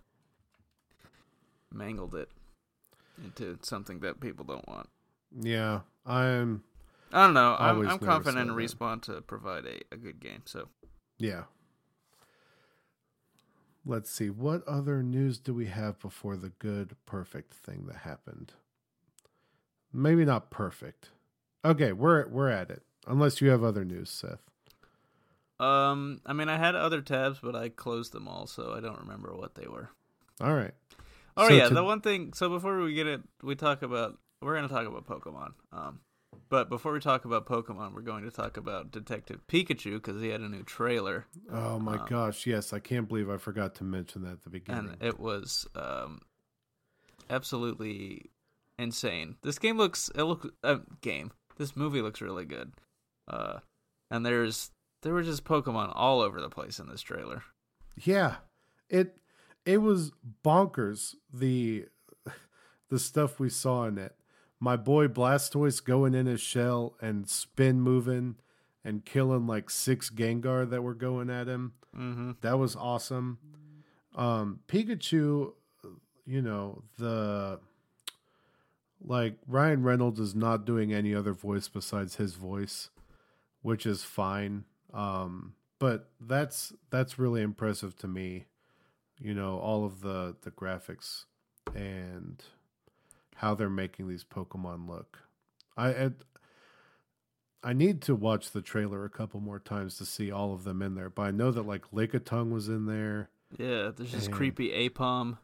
mangled it into something that people don't want. Yeah, I'm. I don't know. I'm, I'm confident in Respawn to provide a, a good game. So, yeah. Let's see. What other news do we have before the good, perfect thing that happened? Maybe not perfect. Okay, we're we're at it. Unless you have other news, Seth. Um, I mean, I had other tabs, but I closed them all, so I don't remember what they were. All right. Oh so yeah, to... the one thing. So before we get it, we talk about we're going to talk about Pokemon. Um, but before we talk about Pokemon, we're going to talk about Detective Pikachu because he had a new trailer. Oh my um, gosh, yes! I can't believe I forgot to mention that at the beginning. And it was um, absolutely insane. This game looks it look uh, game. This movie looks really good. Uh, and there's there were just Pokemon all over the place in this trailer. Yeah, it it was bonkers the the stuff we saw in it. My boy Blastoise going in his shell and spin moving and killing like six Gengar that were going at him. Mm-hmm. That was awesome. Um, Pikachu, you know, the like Ryan Reynolds is not doing any other voice besides his voice, which is fine. Um, but that's that's really impressive to me. You know, all of the, the graphics and how they're making these Pokemon look. I, I I need to watch the trailer a couple more times to see all of them in there, but I know that like Lickitung was in there. Yeah, there's this creepy Aipom.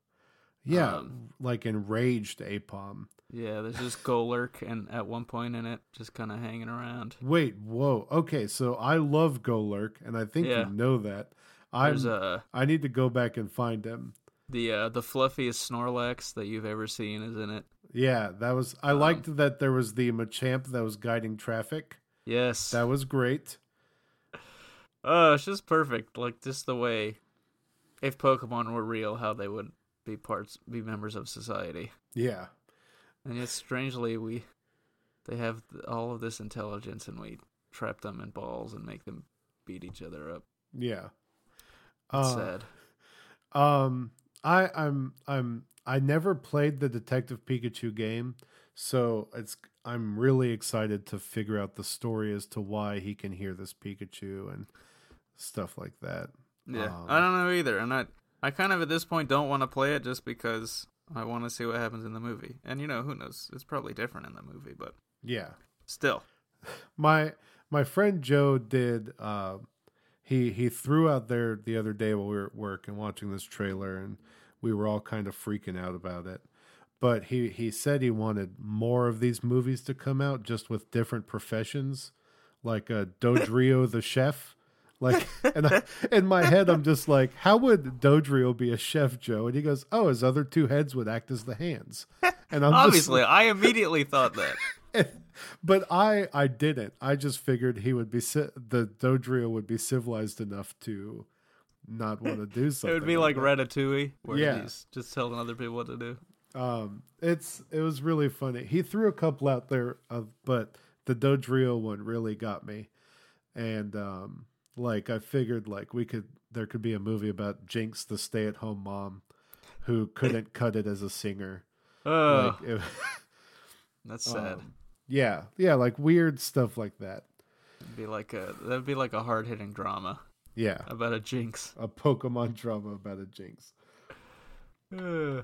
Yeah, um, like enraged Aipom. Yeah, there's this Golurk, and at one point in it, just kind of hanging around. Wait, whoa. Okay, so I love Golurk, and I think yeah. you know that. I I need to go back and find him. The uh, the fluffiest Snorlax that you've ever seen is in it. Yeah, that was. I um, liked that there was the Machamp that was guiding traffic. Yes, that was great. Oh, uh, it's just perfect. Like just the way, if Pokemon were real, how they would be parts, be members of society. Yeah, and yet strangely, we they have all of this intelligence, and we trap them in balls and make them beat each other up. Yeah, it's uh, sad. Um. I I'm I'm I never played the Detective Pikachu game, so it's I'm really excited to figure out the story as to why he can hear this Pikachu and stuff like that. Yeah, um, I don't know either, and I I kind of at this point don't want to play it just because I want to see what happens in the movie. And you know, who knows? It's probably different in the movie, but yeah, still. My my friend Joe did. Uh, He he threw out there the other day while we were at work and watching this trailer, and we were all kind of freaking out about it. But he, he said he wanted more of these movies to come out just with different professions, like uh, Dodrio the chef. Like, and I, in my head, I'm just like, how would Dodrio be a chef, Joe? And he goes, oh, his other two heads would act as the hands. And I'm obviously, just like, I immediately thought that. But I, I didn't. I just figured he would be the Dodrio would be civilized enough to not want to do something. It would be like, like Ratatouille, where yeah. he's just telling other people what to do. Um, it's it was really funny. He threw a couple out there, of, but the Dodrio one really got me. And um, like I figured, like we could there could be a movie about Jinx, the stay-at-home mom, who couldn't cut it as a singer. Oh, like, it, that's sad. Um, Yeah, yeah, like weird stuff like that. It'd be like a that'd be like a hard hitting drama. Yeah, about a Jinx, a Pokemon drama about a Jinx. Uh.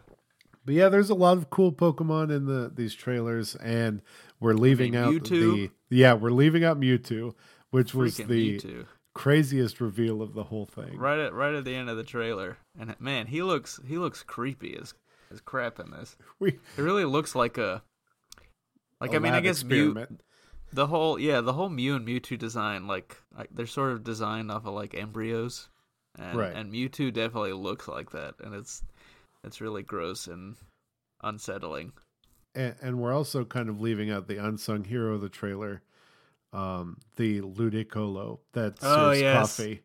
But yeah, there's a lot of cool Pokemon in the these trailers, and We're leaving I mean, out Mewtwo? the yeah, we're leaving out Mewtwo, which was Freaking the Mewtwo. craziest reveal of the whole thing. Right at right at the end of the trailer, and man, he looks he looks creepy as as crap in this. We, it really looks like a like a I mean I guess Mew, the whole yeah the whole Mew and Mewtwo design like, like they're sort of designed off of like embryos, and right. and Mewtwo definitely looks like that, and it's it's really gross and unsettling. And, and we're also kind of leaving out the unsung hero of the trailer, um, the Ludicolo that serves oh, yes. coffee.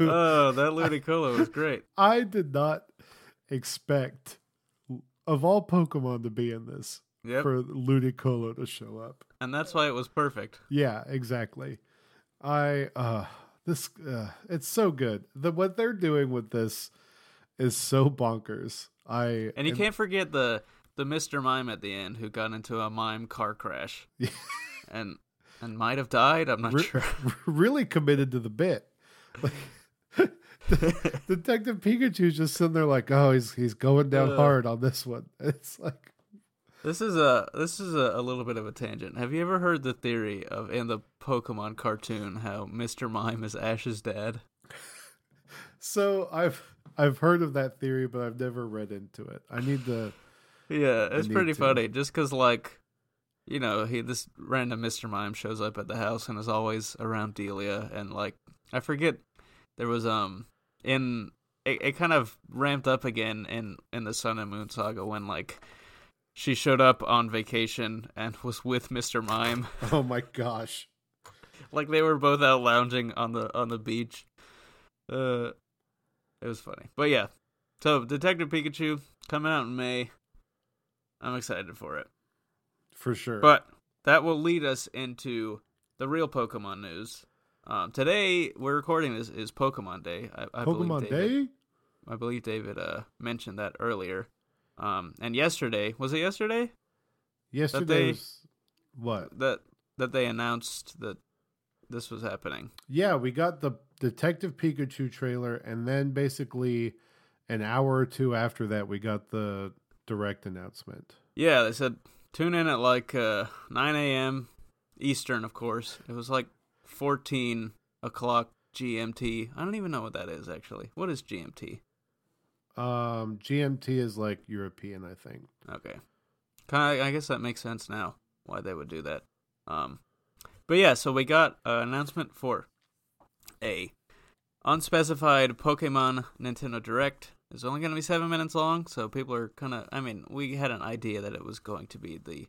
oh, that Ludicolo was great. I did not expect, of all Pokemon, to be in this, yep. for Ludicolo to show up. And that's why it was perfect. Yeah, exactly. I uh, this uh, it's so good. The, what they're doing with this is so bonkers. I And you am, can't forget the... The Mister Mime at the end, who got into a mime car crash and and might have died. I'm not Re- sure. Really committed to the bit. Like, Detective Pikachu's just sitting there like, oh, he's he's going down uh, hard on this one. It's like this is a this is a, a little bit of a tangent. Have you ever heard the theory of in the Pokemon cartoon how Mister Mime is Ash's dad? So I've I've heard of that theory, but I've never read into it. I need to. Yeah, it's pretty to. funny, just because, like, you know, he this random Mister Mime shows up at the house and is always around Delia, and, like, I forget, there was, um, in, it, it kind of ramped up again in, in the Sun and Moon Saga when, like, she showed up on vacation and was with Mister Mime. Oh my gosh. Like, they were both out lounging on the, on the beach. Uh, it was funny. But yeah, so Detective Pikachu, coming out in May. I'm excited for it. For sure. But that will lead us into the real Pokemon news. Um, today, we're recording this, is Pokemon Day. I, I Pokemon David, Day? I believe David uh, mentioned that earlier. Um, and yesterday, was it yesterday? Yesterday was what? That that they announced that this was happening. Yeah, we got the Detective Pikachu trailer, and then basically an hour or two after that, we got the direct announcement. Yeah, they said tune in at like uh, nine a.m. Eastern, of course. It was like fourteen o'clock G M T. I don't even know what that is, actually. What is G M T? Um, G M T is like European, I think. Okay. Kinda, I guess that makes sense now, why they would do that. Um, but yeah, so we got an announcement for a unspecified Pokemon Nintendo Direct. It's only going to be seven minutes long, so people are kind of... I mean, we had an idea that it was going to be the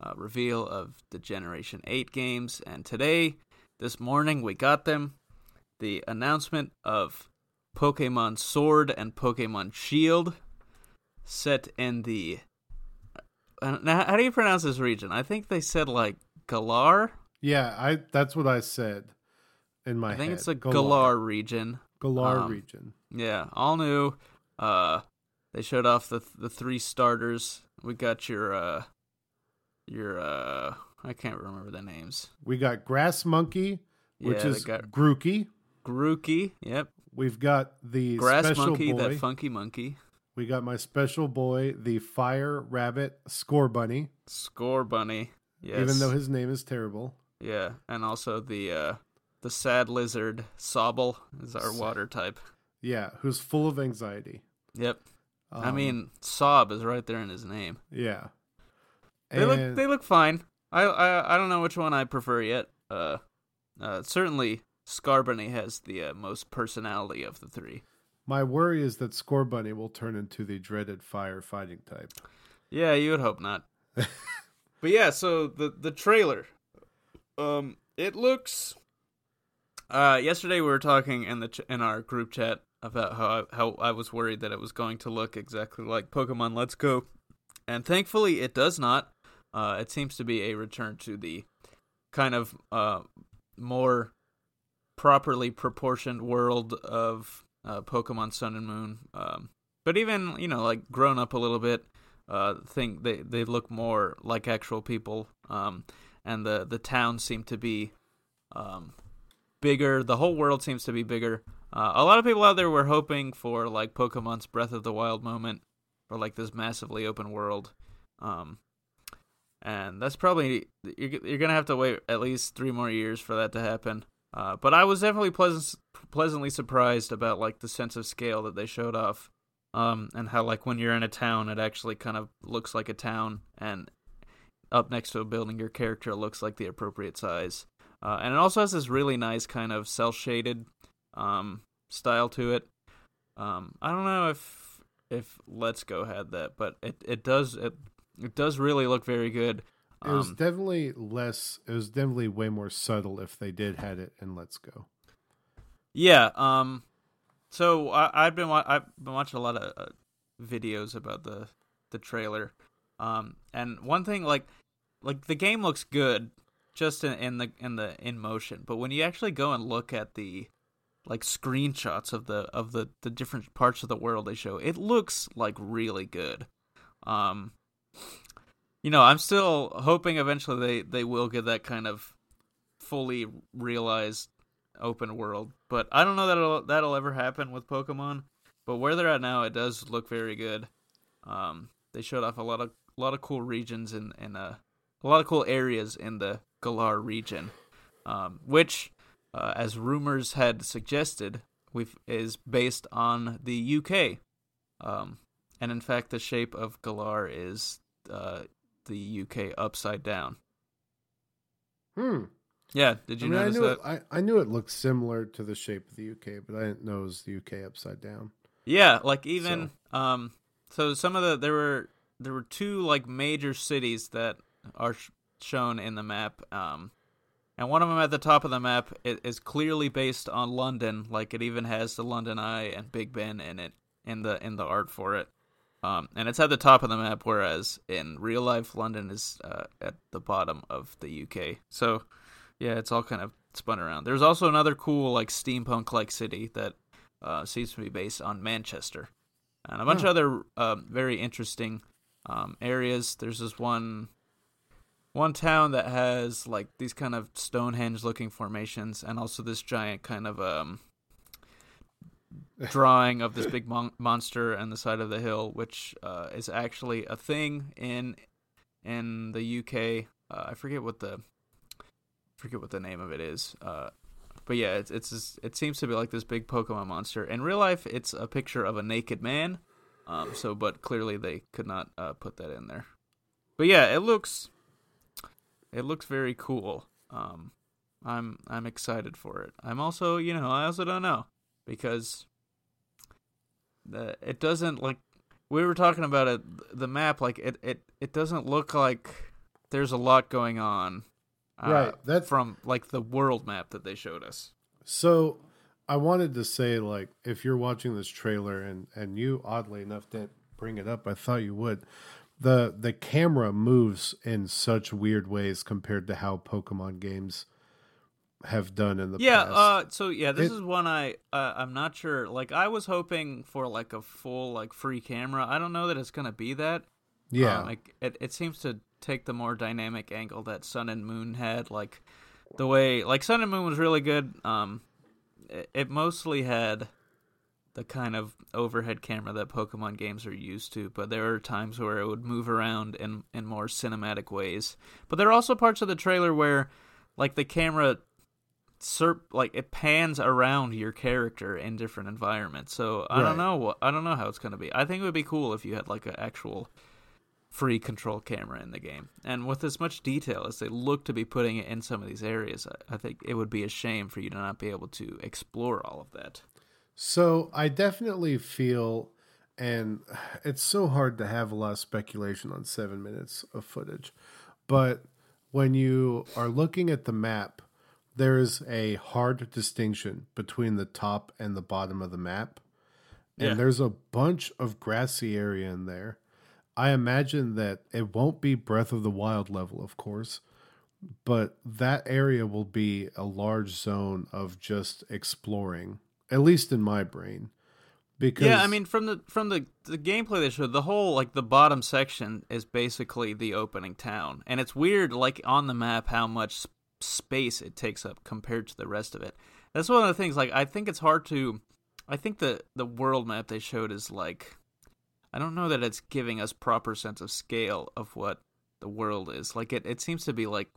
uh, reveal of the Generation eight games, and today, this morning, we got them. The announcement of Pokemon Sword and Pokemon Shield, set in the... Uh, now, how do you pronounce this region? I think they said, like, Galar? Yeah, I. that's what I said in my head. I think head. it's a Galar, Galar region. Galar um, region. Yeah, all new... Uh, they showed off the the three starters. We got your uh, your uh, I can't remember the names. We got Grass Monkey, which yeah, is got... Grookey. Grookey, yep. We've got the Grass special Monkey, boy. That funky monkey. We got my special boy, the Fire Rabbit Score Bunny. Score Bunny, yes. Even though his name is terrible. Yeah, and also the uh, the sad lizard Sobble is our sad. water type. Yeah, who's full of anxiety. Yep. Um, I mean, Sob is right there in his name. Yeah. And... They look they look fine. I, I I don't know which one I prefer yet. Uh, uh certainly Scarbunny has the uh, most personality of the three. My worry is that Scorbunny will turn into the dreaded firefighting type. Yeah, you would hope not. But yeah, so the the trailer. Um it looks Uh, yesterday we were talking in the ch- in our group chat about how I, how I was worried that it was going to look exactly like Pokemon Let's Go, and thankfully it does not. Uh, it seems to be a return to the kind of uh, more properly proportioned world of uh, Pokemon Sun and Moon. Um, but even, you know, like grown up a little bit, uh, think they they look more like actual people, um, and the the towns seem to be. Um, Bigger, the whole world seems to be bigger. Uh, a lot of people out there were hoping for like Pokemon's Breath of the Wild moment, or like this massively open world. Um, And that's probably, you're, you're going to have to wait at least three more years for that to happen. Uh, but I was definitely pleasant, pleasantly surprised about, like, the sense of scale that they showed off. Um, and how, like, when you're in a town, it actually kind of looks like a town. And up next to a building, your character looks like the appropriate size. Uh, and it also has this really nice kind of cel-shaded um, style to it. Um, I don't know if if Let's Go had that, but it, it does it, it does really look very good. Um, it was definitely less. It was definitely way more subtle if they did had it in Let's Go. Yeah. Um. So I, I've been wa- I've been watching a lot of uh, videos about the the trailer. Um. And one thing like like the game looks good just in, in the in the in motion, but when you actually go and look at the like screenshots of the of the, the different parts of the world they show, it looks like really good. Um, you know, I'm still hoping eventually they, they will get that kind of fully realized open world, but I don't know that it'll, that'll ever happen with Pokemon. But where they're at now, it does look very good. Um, they showed off a lot of a lot of cool regions in in a, a lot of cool areas in the Galar region, um, which. Uh, as rumors had suggested, we've, is based on the U K. Um, and in fact, the shape of Galar is uh, the U K upside down. Hmm. Yeah, did you I mean, notice I knew that? It, I, I knew it looked similar to the shape of the U K, but I didn't know it was the U K upside down. Yeah, like even... So, um, so some of the... There were there were two like major cities that are sh- shown in the map. Um And one of them at the top of the map is clearly based on London, like it even has the London Eye and Big Ben in it, in the in the art for it. Um, and it's at the top of the map, whereas in real life, London is uh, at the bottom of the U K. So, yeah, it's all kind of spun around. There's also another cool, like, steampunk-like city that uh, seems to be based on Manchester. And a bunch yeah. of other uh, very interesting um, areas. There's this one... One town that has, like, these kind of Stonehenge-looking formations, and also this giant kind of um, drawing of this big mon- monster on the side of the hill, which uh, is actually a thing in in the U K. Uh, I forget what the I forget what the name of it is, uh, but yeah, it's it's it seems to be like this big Pokemon monster. In real life, it's a picture of a naked man. Um, so, but clearly they could not uh, put that in there. But yeah, it looks. It looks very cool. Um, I'm I'm excited for it. I'm also, you know, I also don't know because the it doesn't like we were talking about it. The map, like it, it, it doesn't look like there's a lot going on, uh, right? That's from like the world map that they showed us. So I wanted to say, like, if you're watching this trailer and and you oddly enough didn't bring it up, I thought you would. The the camera moves in such weird ways compared to how Pokemon games have done in the yeah, past. Yeah, uh, so yeah, this it, is one I uh, I'm not sure. Like I was hoping for like a full like free camera. I don't know that it's gonna be that. Yeah, um, like it it seems to take the more dynamic angle that Sun and Moon had. Like the way like Sun and Moon was really good. Um, it, it mostly had. The kind of overhead camera that Pokemon games are used to, but there are times where it would move around in, in more cinematic ways. But there are also parts of the trailer where, like, the camera, serp, like, it pans around your character in different environments. So I right. don't know what I don't know how it's going to be. I think it would be cool if you had like an actual free control camera in the game. And with as much detail as they look to be putting it in some of these areas, I, I think it would be a shame for you to not be able to explore all of that. So I definitely feel, and it's so hard to have a lot of speculation on seven minutes of footage, but when you are looking at the map, there is a hard distinction between the top and the bottom of the map, and yeah. there's a bunch of grassy area in there. I imagine that it won't be Breath of the Wild level, of course, but that area will be a large zone of just exploring. At least in my brain, because yeah, I mean from the from the, the gameplay they showed, the whole like the bottom section is basically the opening town, and it's weird like on the map how much space it takes up compared to the rest of it. That's one of the things. Like I think it's hard to, I think the the world map they showed is like, I don't know that it's giving us proper sense of scale of what the world is. Like, it, it seems to be, like,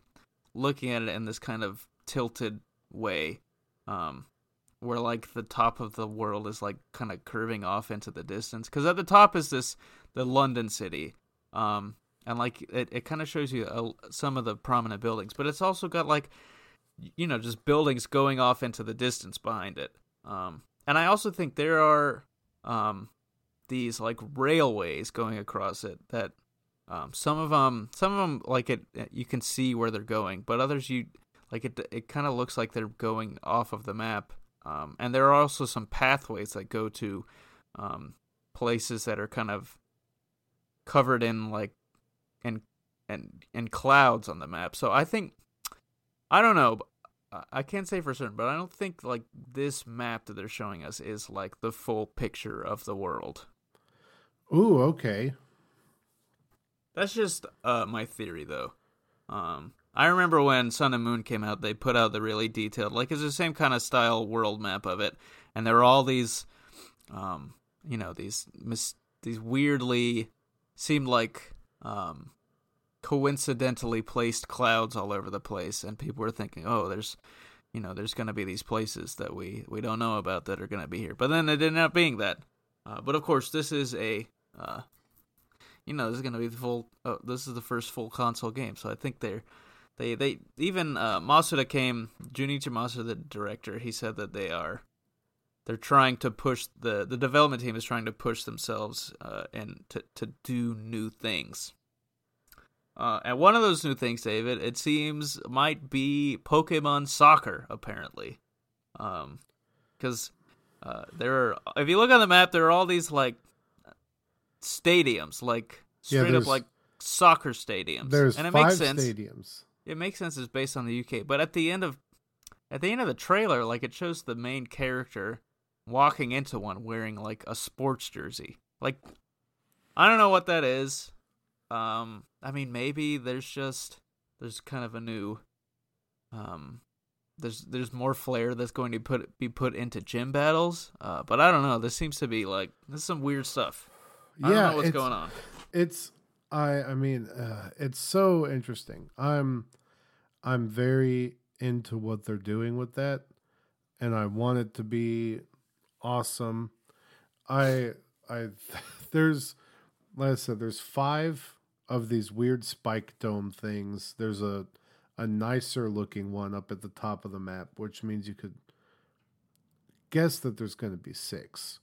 looking at it in this kind of tilted way, um, where, like, the top of the world is, like, kind of curving off into the distance. Because at the top is this, the London city, um, and, like, it, it kind of shows you uh, some of the prominent buildings. But it's also got, like, you know, just buildings going off into the distance behind it. Um, and I also think there are um, these, like, railways going across it that um, some of them, some of them, like, it, you can see where they're going. But others, you, like, it it kind of looks like they're going off of the map. Um, and there are also some pathways that go to um, places that are kind of covered in, like, and and and clouds on the map. So I think... I don't know. I can't say for certain, but I don't think, like, this map that they're showing us is, like, the full picture of the world. Ooh, okay. That's just uh, my theory, though. Um, I remember when Sun and Moon came out, they put out the really detailed, like, it's the same kind of style world map of it, and there were all these, um, you know, these mis- these weirdly seemed like... Um, coincidentally placed clouds all over the place, and people were thinking, oh, there's, you know, there's going to be these places that we, we don't know about that are going to be here. But then it ended up being that. Uh, but of course, this is a, uh, you know, this is going to be the full, oh, this is the first full console game. So I think they're, they, they, even uh, Masuda came, Junichi Masuda, the director, he said that they are, they're trying to push, the, the development team is trying to push themselves uh, and to, to do new things. Uh, and one of those new things, David, it seems might be Pokemon Soccer, apparently. Um, because uh, there are, if you look on the map, there are all these, like, stadiums, like, straight yeah, up, like, soccer stadiums. There's and it five makes sense. stadiums. It makes sense it's based on the U K. But at the end of, at the end of the trailer, like, it shows the main character walking into one wearing, like, a sports jersey. Like, I don't know what that is. Um, I mean, maybe there's just, there's kind of a new, um, there's, there's more flair that's going to put, be put into gym battles. Uh, but I don't know. This seems to be like, this is some weird stuff. I yeah, don't know what's going on. It's, I, I mean, uh, it's so interesting. I'm, I'm very into what they're doing with that, and I want it to be awesome. I, I, there's, like I said, there's five of these weird spike dome things. There's a, a nicer looking one up at the top of the map, which means you could guess that there's going to be six.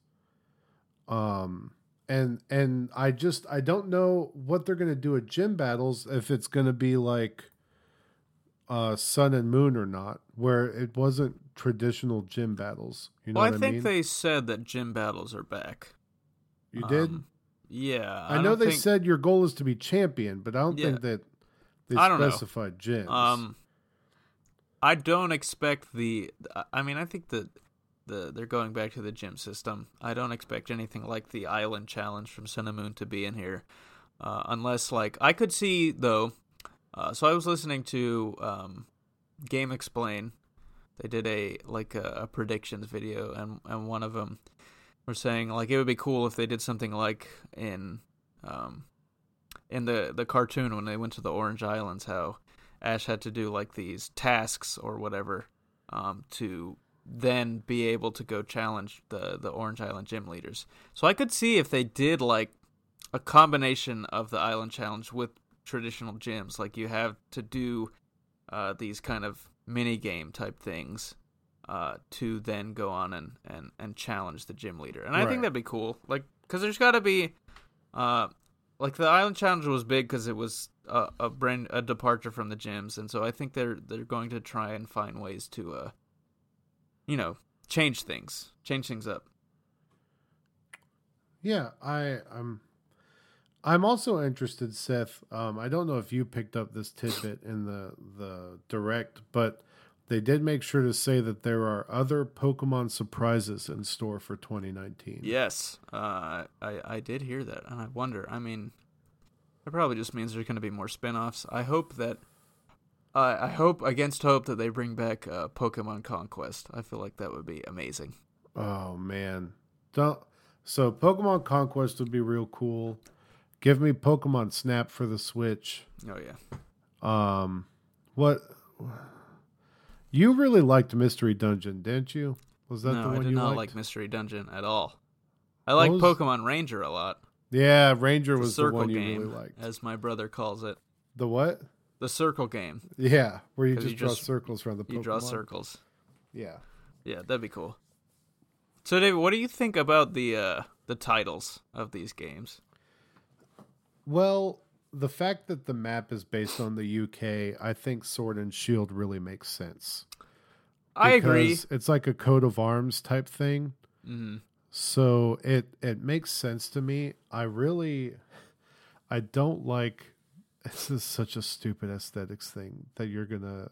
Um, and, and I just, I don't know what they're going to do at gym battles. If it's going to be like uh Sun and Moon or not, where it wasn't traditional gym battles. You know well, what I think I mean? They said that gym battles are back. You um, did? Yeah, I, I know they think... said your goal is to be champion, but I don't yeah. think that they I don't specified know. Gyms. Um, I don't expect the. I mean, I think that the they're going back to the gym system. I don't expect anything like the Island Challenge from Sun and Moon to be in here, uh, unless like I could see though. Uh, so I was listening to um, Game Explain. They did a like a, a predictions video, and and one of them. We're saying like it would be cool if they did something like in, um, in the, the cartoon when they went to the Orange Islands, how Ash had to do like these tasks or whatever, um, to then be able to go challenge the the Orange Island gym leaders. So I could see if they did like a combination of the Island Challenge with traditional gyms, like you have to do uh, these kind of mini game type things. Uh, to then go on and, and, and challenge the gym leader. And I right. think that'd be cool. Like, because there's got to be... Uh, like, the Island Challenge was big because it was a, a brand a departure from the gyms. And so I think they're they're going to try and find ways to, uh, you know, change things. Change things up. Yeah, I, I'm, I'm also interested, Seth. Um, I don't know if you picked up this tidbit in the, the direct, but... They did make sure to say that there are other Pokemon surprises in store for twenty nineteen. Yes, uh, I, I did hear that, and I wonder. I mean, it probably just means there's going to be more spinoffs. I hope that, uh, I hope against hope that they bring back uh, Pokemon Conquest. I feel like that would be amazing. Oh man, don't. So Pokemon Conquest would be real cool. Give me Pokemon Snap for the Switch. Oh yeah. Um, what? You really liked Mystery Dungeon, didn't you? Was that no, the one you liked? I did not liked? like Mystery Dungeon at all. I like was... Pokemon Ranger a lot. Yeah, Ranger the was the one you game, really liked, as my brother calls it. The what? The circle game. Yeah, where you just you draw just, circles around the Pokemon. You draw circles. Yeah. Yeah, that'd be cool. So, David, what do you think about the uh, the titles of these games? Well, the fact that the map is based on the U K, I think Sword and Shield really makes sense. I agree. It's like a coat of arms type thing. Mm-hmm. So it, it makes sense to me. I really, I don't like, this is such a stupid aesthetics thing that you're going to,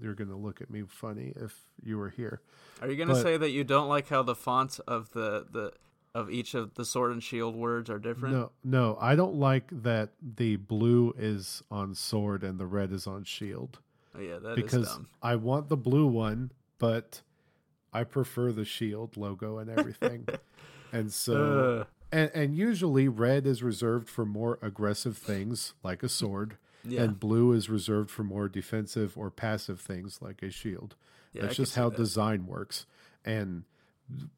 you're going to look at me funny if you were here. Are you going to say that you don't like how the fonts of the, the, of each of the Sword and Shield words are different? No, no, I don't like that the blue is on sword and the red is on shield. Oh yeah, that because is dumb. I want the blue one, but I prefer the shield logo and everything. and so, uh. and, and usually red is reserved for more aggressive things like a sword, yeah. and blue is reserved for more defensive or passive things like a shield. Yeah, That's I just how that. design works. And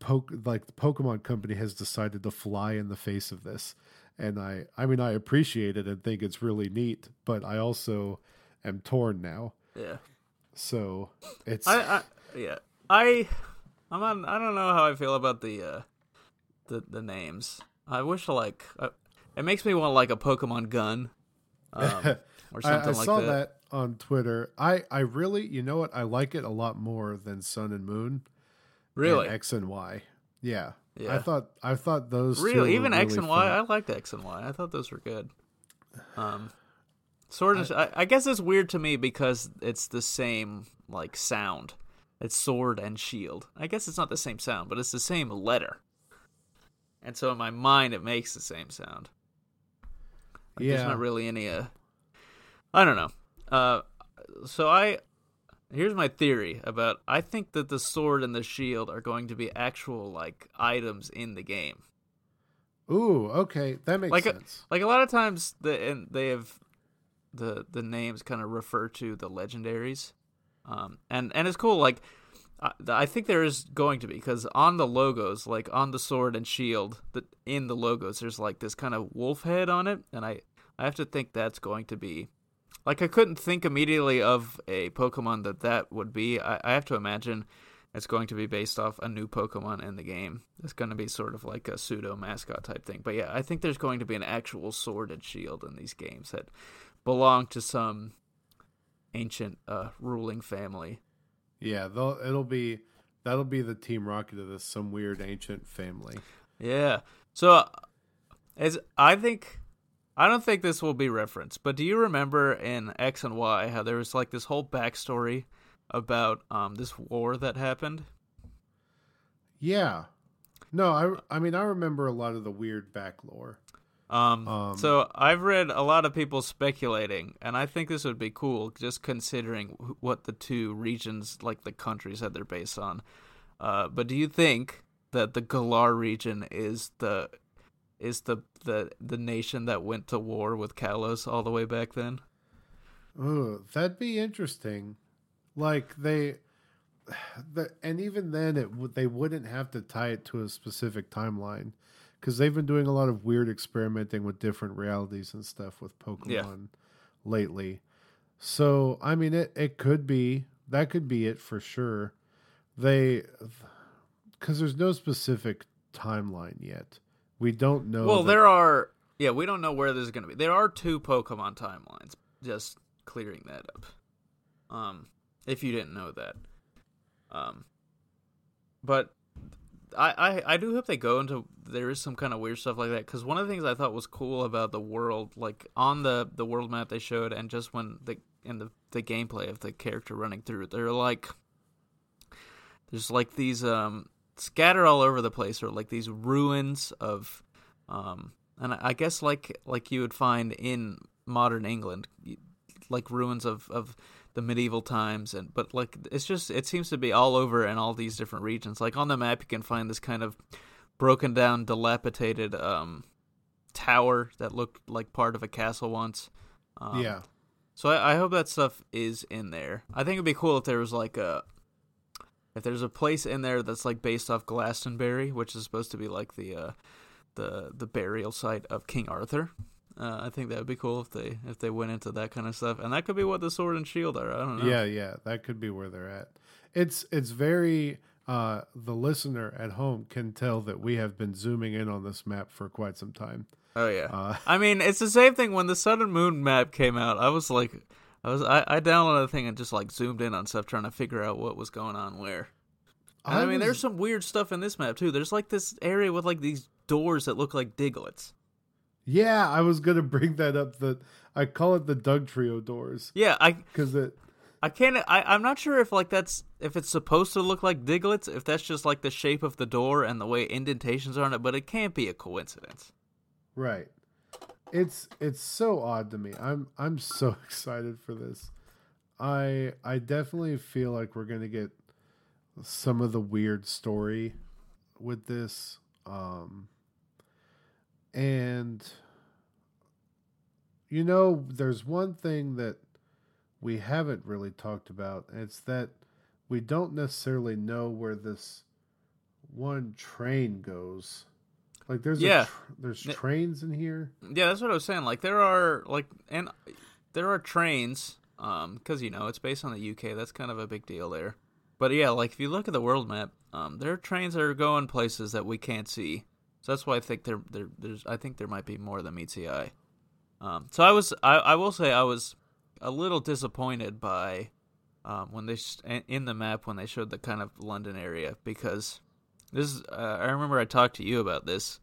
Poke, like the Pokemon Company has decided to fly in the face of this. And I, I mean, I appreciate it and think it's really neat, but I also am torn now. Yeah. So it's, I, I yeah, I, I'm on, I don't know how I feel about the, uh, the, the names. I wish like, uh, it makes me want like a Pokemon gun um, or something I, I like that. I saw that on Twitter. I, I really, you know what? I like it a lot more than Sun and Moon. Really? And X and Y. Yeah. yeah. I thought I thought those really, two were even really X and Y, fun. I liked X and Y. I thought those were good. Um Sword I, and I, I guess it's weird to me because it's the same like sound. It's sword and shield. I guess it's not the same sound, but it's the same letter. And so in my mind it makes the same sound. Like, yeah. There's not really any uh I don't know. Uh so I Here's my theory about, I think that the sword and the shield are going to be actual, like, items in the game. Ooh, okay. That makes like sense. A, like, a lot of times, the, and they have, the the names kind of refer to the legendaries. Um, and, and it's cool, like, I, I think there is going to be, because on the logos, like, on the sword and shield, the, in the logos, there's, like, this kind of wolf head on it, and I, I have to think that's going to be... Like, I couldn't think immediately of a Pokemon that that would be. I, I have to imagine it's going to be based off a new Pokemon in the game. It's going to be sort of like a pseudo-mascot type thing. But yeah, I think there's going to be an actual sword and shield in these games that belong to some ancient uh, ruling family. Yeah, they'll, it'll be that'll be the Team Rocket of this, some weird ancient family. Yeah. So, as I think... I don't think this will be referenced, but do you remember in X and Y how there was like this whole backstory about um, this war that happened? Yeah. No, I, I mean, I remember a lot of the weird back lore. Um, um, so I've read a lot of people speculating, and I think this would be cool just considering what the two regions, like the countries that they're based on. Uh, but do you think that the Galar region is the... Is the, the the nation that went to war with Kalos all the way back then? Ooh, that'd be interesting. Like they, the and even then it w- they wouldn't have to tie it to a specific timeline because they've been doing a lot of weird experimenting with different realities and stuff with Pokemon yeah. lately. So I mean, it it could be that could be it for sure. They because there's no specific timeline yet. We don't know. Well, that... there are... Yeah, we don't know where this is going to be. There are two Pokemon timelines. Just clearing that up. Um, if you didn't know that. Um, But I, I, I do hope they go into... There is some kind of weird stuff like that. Because one of the things I thought was cool about the world, like on the, the world map they showed, and just when the in the, the gameplay of the character running through, they're like... There's like these... um. Scattered all over the place, or like these ruins of, um, and I guess like like you would find in modern England, like ruins of, of the medieval times, and but like it's just it seems to be all over in all these different regions. Like on the map, you can find this kind of broken down, dilapidated um, tower that looked like part of a castle once. Um, yeah. So I, I hope that stuff is in there. I think it'd be cool if there was like a, if there's a place in there that's like based off Glastonbury, which is supposed to be like the, uh, the the burial site of King Arthur. Uh, I think that would be cool if they if they went into that kind of stuff, and that could be what the Sword and Shield are. I don't know. Yeah, yeah, that could be where they're at. It's it's very. Uh, the listener at home can tell that we have been zooming in on this map for quite some time. Oh yeah, uh, I mean it's the same thing when the Sun and Moon map came out. I was like, I was I, I downloaded the thing and just like zoomed in on stuff trying to figure out what was going on where. And, I, I mean, was... there's some weird stuff in this map too. There's like this area with like these doors that look like Diglets. Yeah, I was gonna bring that up. That I call it the Doug Trio doors. Yeah, I because it. I can't. I, I'm not sure if like that's if it's supposed to look like Diglets, if that's just like the shape of the door and the way indentations are on it, but it can't be a coincidence, right? It's it's so odd to me. I'm I'm so excited for this. I I definitely feel like we're gonna get some of the weird story with this, um, and you know, there's one thing that we haven't really talked about. It's that we don't necessarily know where this one train goes. Like there's yeah. a tr- there's trains in here. Yeah, that's what I was saying. Like there are like and there are trains um cuz you know, it's based on the U K. That's kind of a big deal there. But yeah, like if you look at the world map, um there are trains that are going places that we can't see. So that's why I think there there there's I think there might be more than meets the eye. Um so I was I, I will say I was a little disappointed by um, when they sh- in the map when they showed the kind of London area, because this is, uh, I remember I talked to you about this.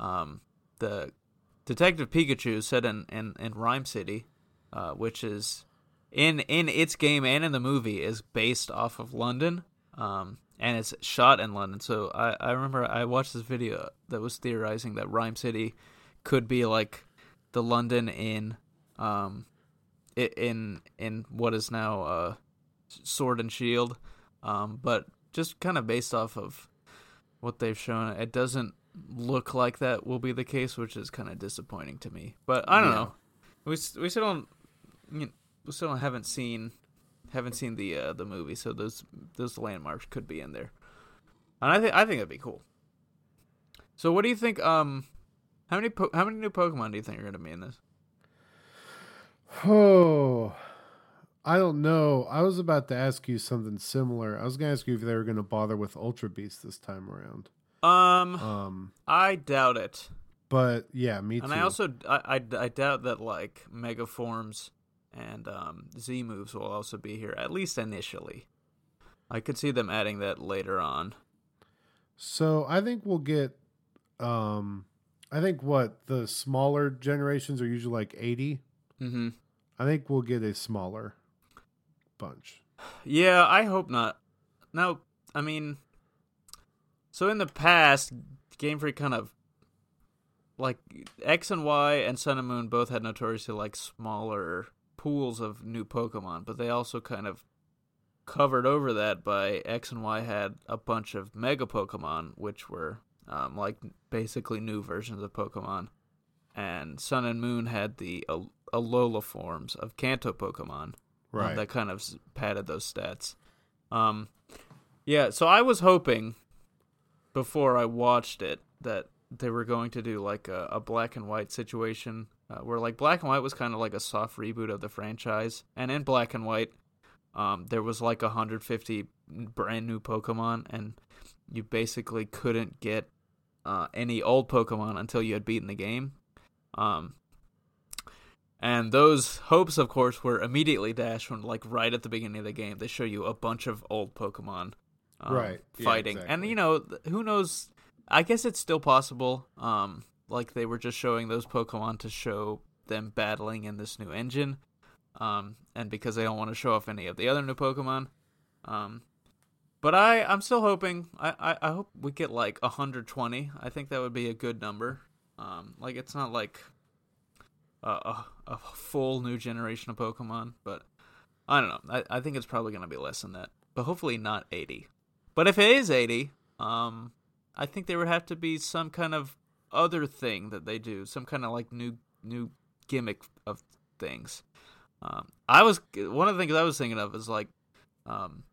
Um, the Detective Pikachu said in, in, in Rhyme City, uh, which is in in its game and in the movie is based off of London, um, and it's shot in London. So I, I remember I watched this video that was theorizing that Rhyme City could be like the London in. Um, in in what is now uh, Sword and Shield, um, but just kind of based off of what they've shown, it doesn't look like that will be the case, which is kind of disappointing to me. But I don't yeah. know. We we still don't you know, we still haven't seen haven't seen the uh, the movie, so those those landmarks could be in there, and I think I think that'd be cool. So what do you think? Um, how many po- how many new Pokemon do you think are going to be in this? Oh, I don't know. I was about to ask you something similar. I was going to ask you if they were going to bother with Ultra Beast this time around. Um, um, I doubt it. But yeah, me too. And I also I, I, I doubt that like Mega Forms and um, Z moves will also be here, at least initially. I could see them adding that later on. So I think we'll get. Um, I think what the smaller generations are usually like eighty. Mm-hmm. I think we'll get a smaller bunch. Yeah, I hope not. No, I mean, so in the past, Game Freak kind of, like, X and Y and Sun and Moon both had notoriously, like, smaller pools of new Pokemon, but they also kind of covered over that by X and Y had a bunch of Mega Pokemon, which were, um, like, basically new versions of Pokemon. And Sun and Moon had the Al- Alola forms of Kanto Pokemon, right? Um, that kind of padded those stats. Um, yeah, so I was hoping before I watched it that they were going to do like a, a black and white situation uh, where like black and white was kind of like a soft reboot of the franchise. And in black and white, um, there was like one hundred fifty brand new Pokemon, and you basically couldn't get uh, any old Pokemon until you had beaten the game. Um, and those hopes, of course, were immediately dashed when, like, right at the beginning of the game, they show you a bunch of old Pokemon, um, right. fighting. Yeah, exactly. And, you know, who knows? I guess it's still possible. Um, like, they were just showing those Pokemon to show them battling in this new engine. Um, and because they don't want to show off any of the other new Pokemon. Um, but I, I'm still hoping, I, I, I hope we get, like, one hundred twenty. I think that would be a good number. Um, like, it's not like a, a, a full new generation of Pokemon, but I don't know. I, I think it's probably going to be less than that, but hopefully not eighty. But if it is eighty, um, I think there would have to be some kind of other thing that they do, some kind of like new new gimmick of things. Um, I was one of the things I was thinking of is like um,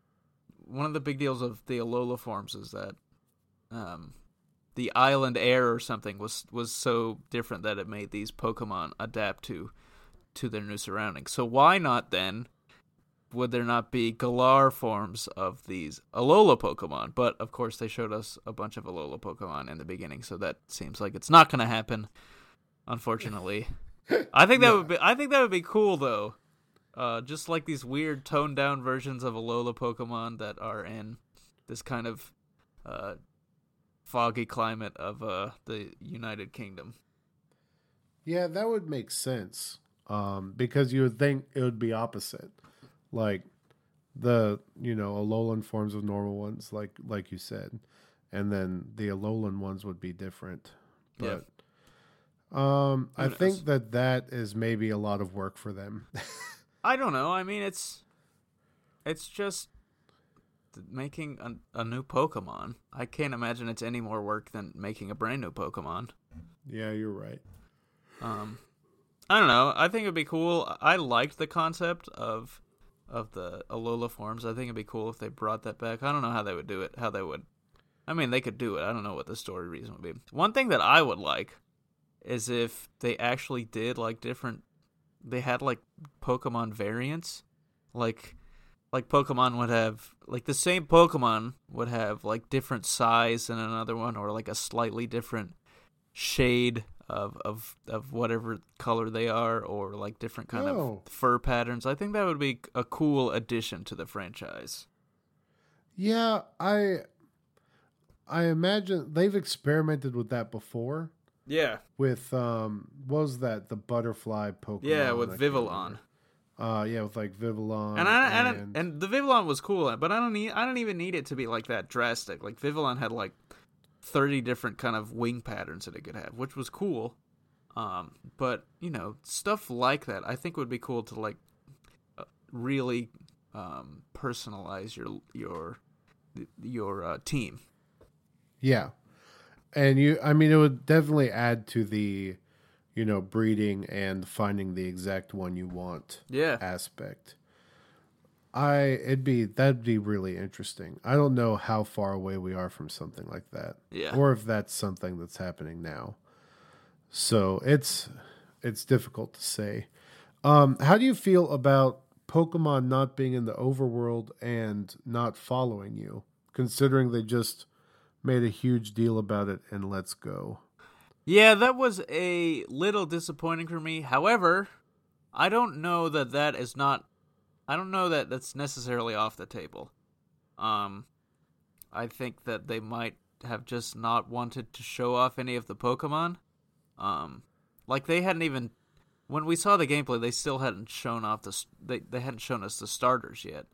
one of the big deals of the Alola forms is that um, the island air or something was was so different that it made these Pokemon adapt to to their new surroundings. So why not then? Would there not be Galar forms of these Alola Pokemon? But, of course, they showed us a bunch of Alola Pokemon in the beginning, so that seems like it's not going to happen, unfortunately. I think that no. would be I think that would be cool, though. Uh, just like these weird, toned-down versions of Alola Pokemon that are in this kind of uh, foggy climate of uh, the United Kingdom. Yeah, that would make sense, um, because you would think it would be opposite. Like the, you know, Alolan forms of normal ones, like like you said. And then the Alolan ones would be different. But yeah. um, I knows? think that that is maybe a lot of work for them. I don't know. I mean, it's it's just making a, a new Pokemon. I can't imagine it's any more work than making a brand new Pokemon. Yeah, you're right. Um, I don't know. I think it'd be cool. I liked the concept of... of the Alola forms. I think it'd be cool if they brought that back. I don't know how they would do it, how they would... I mean, they could do it. I don't know what the story reason would be. One thing that I would like is if they actually did, like, different... They had, like, Pokemon variants. Like, like Pokemon would have... Like, the same Pokemon would have, like, different size in another one, or, like, a slightly different shade of of of whatever color they are, or like different kind oh. of fur patterns. I think that would be a cool addition to the franchise. Yeah, I I imagine they've experimented with that before. Yeah. With um what was that? The butterfly Pokemon. Yeah, with Vivillon. Uh yeah, with like Vivillon. And I, and, and and the Vivillon was cool, but I don't need I don't even need it to be like that drastic. Like Vivillon had like thirty different kind of wing patterns that it could have, which was cool. Um, but, you know, stuff like that I think would be cool to, like, really um, personalize your your your uh, team. Yeah. And, you, I mean, it would definitely add to the, you know, breeding and finding the exact one you want yeah. aspect. I it'd be that'd be really interesting. I don't know how far away we are from something like that, yeah. or if that's something that's happening now. So it's it's difficult to say. Um, how do you feel about Pokemon not being in the overworld and not following you, considering they just made a huge deal about it in Let's Go? Yeah, that was a little disappointing for me. However, I don't know that that is not. I don't know that that's necessarily off the table. Um, I think that they might have just not wanted to show off any of the Pokemon. Um, like they hadn't even, when we saw the gameplay, they still hadn't shown off the they they hadn't shown us the starters yet.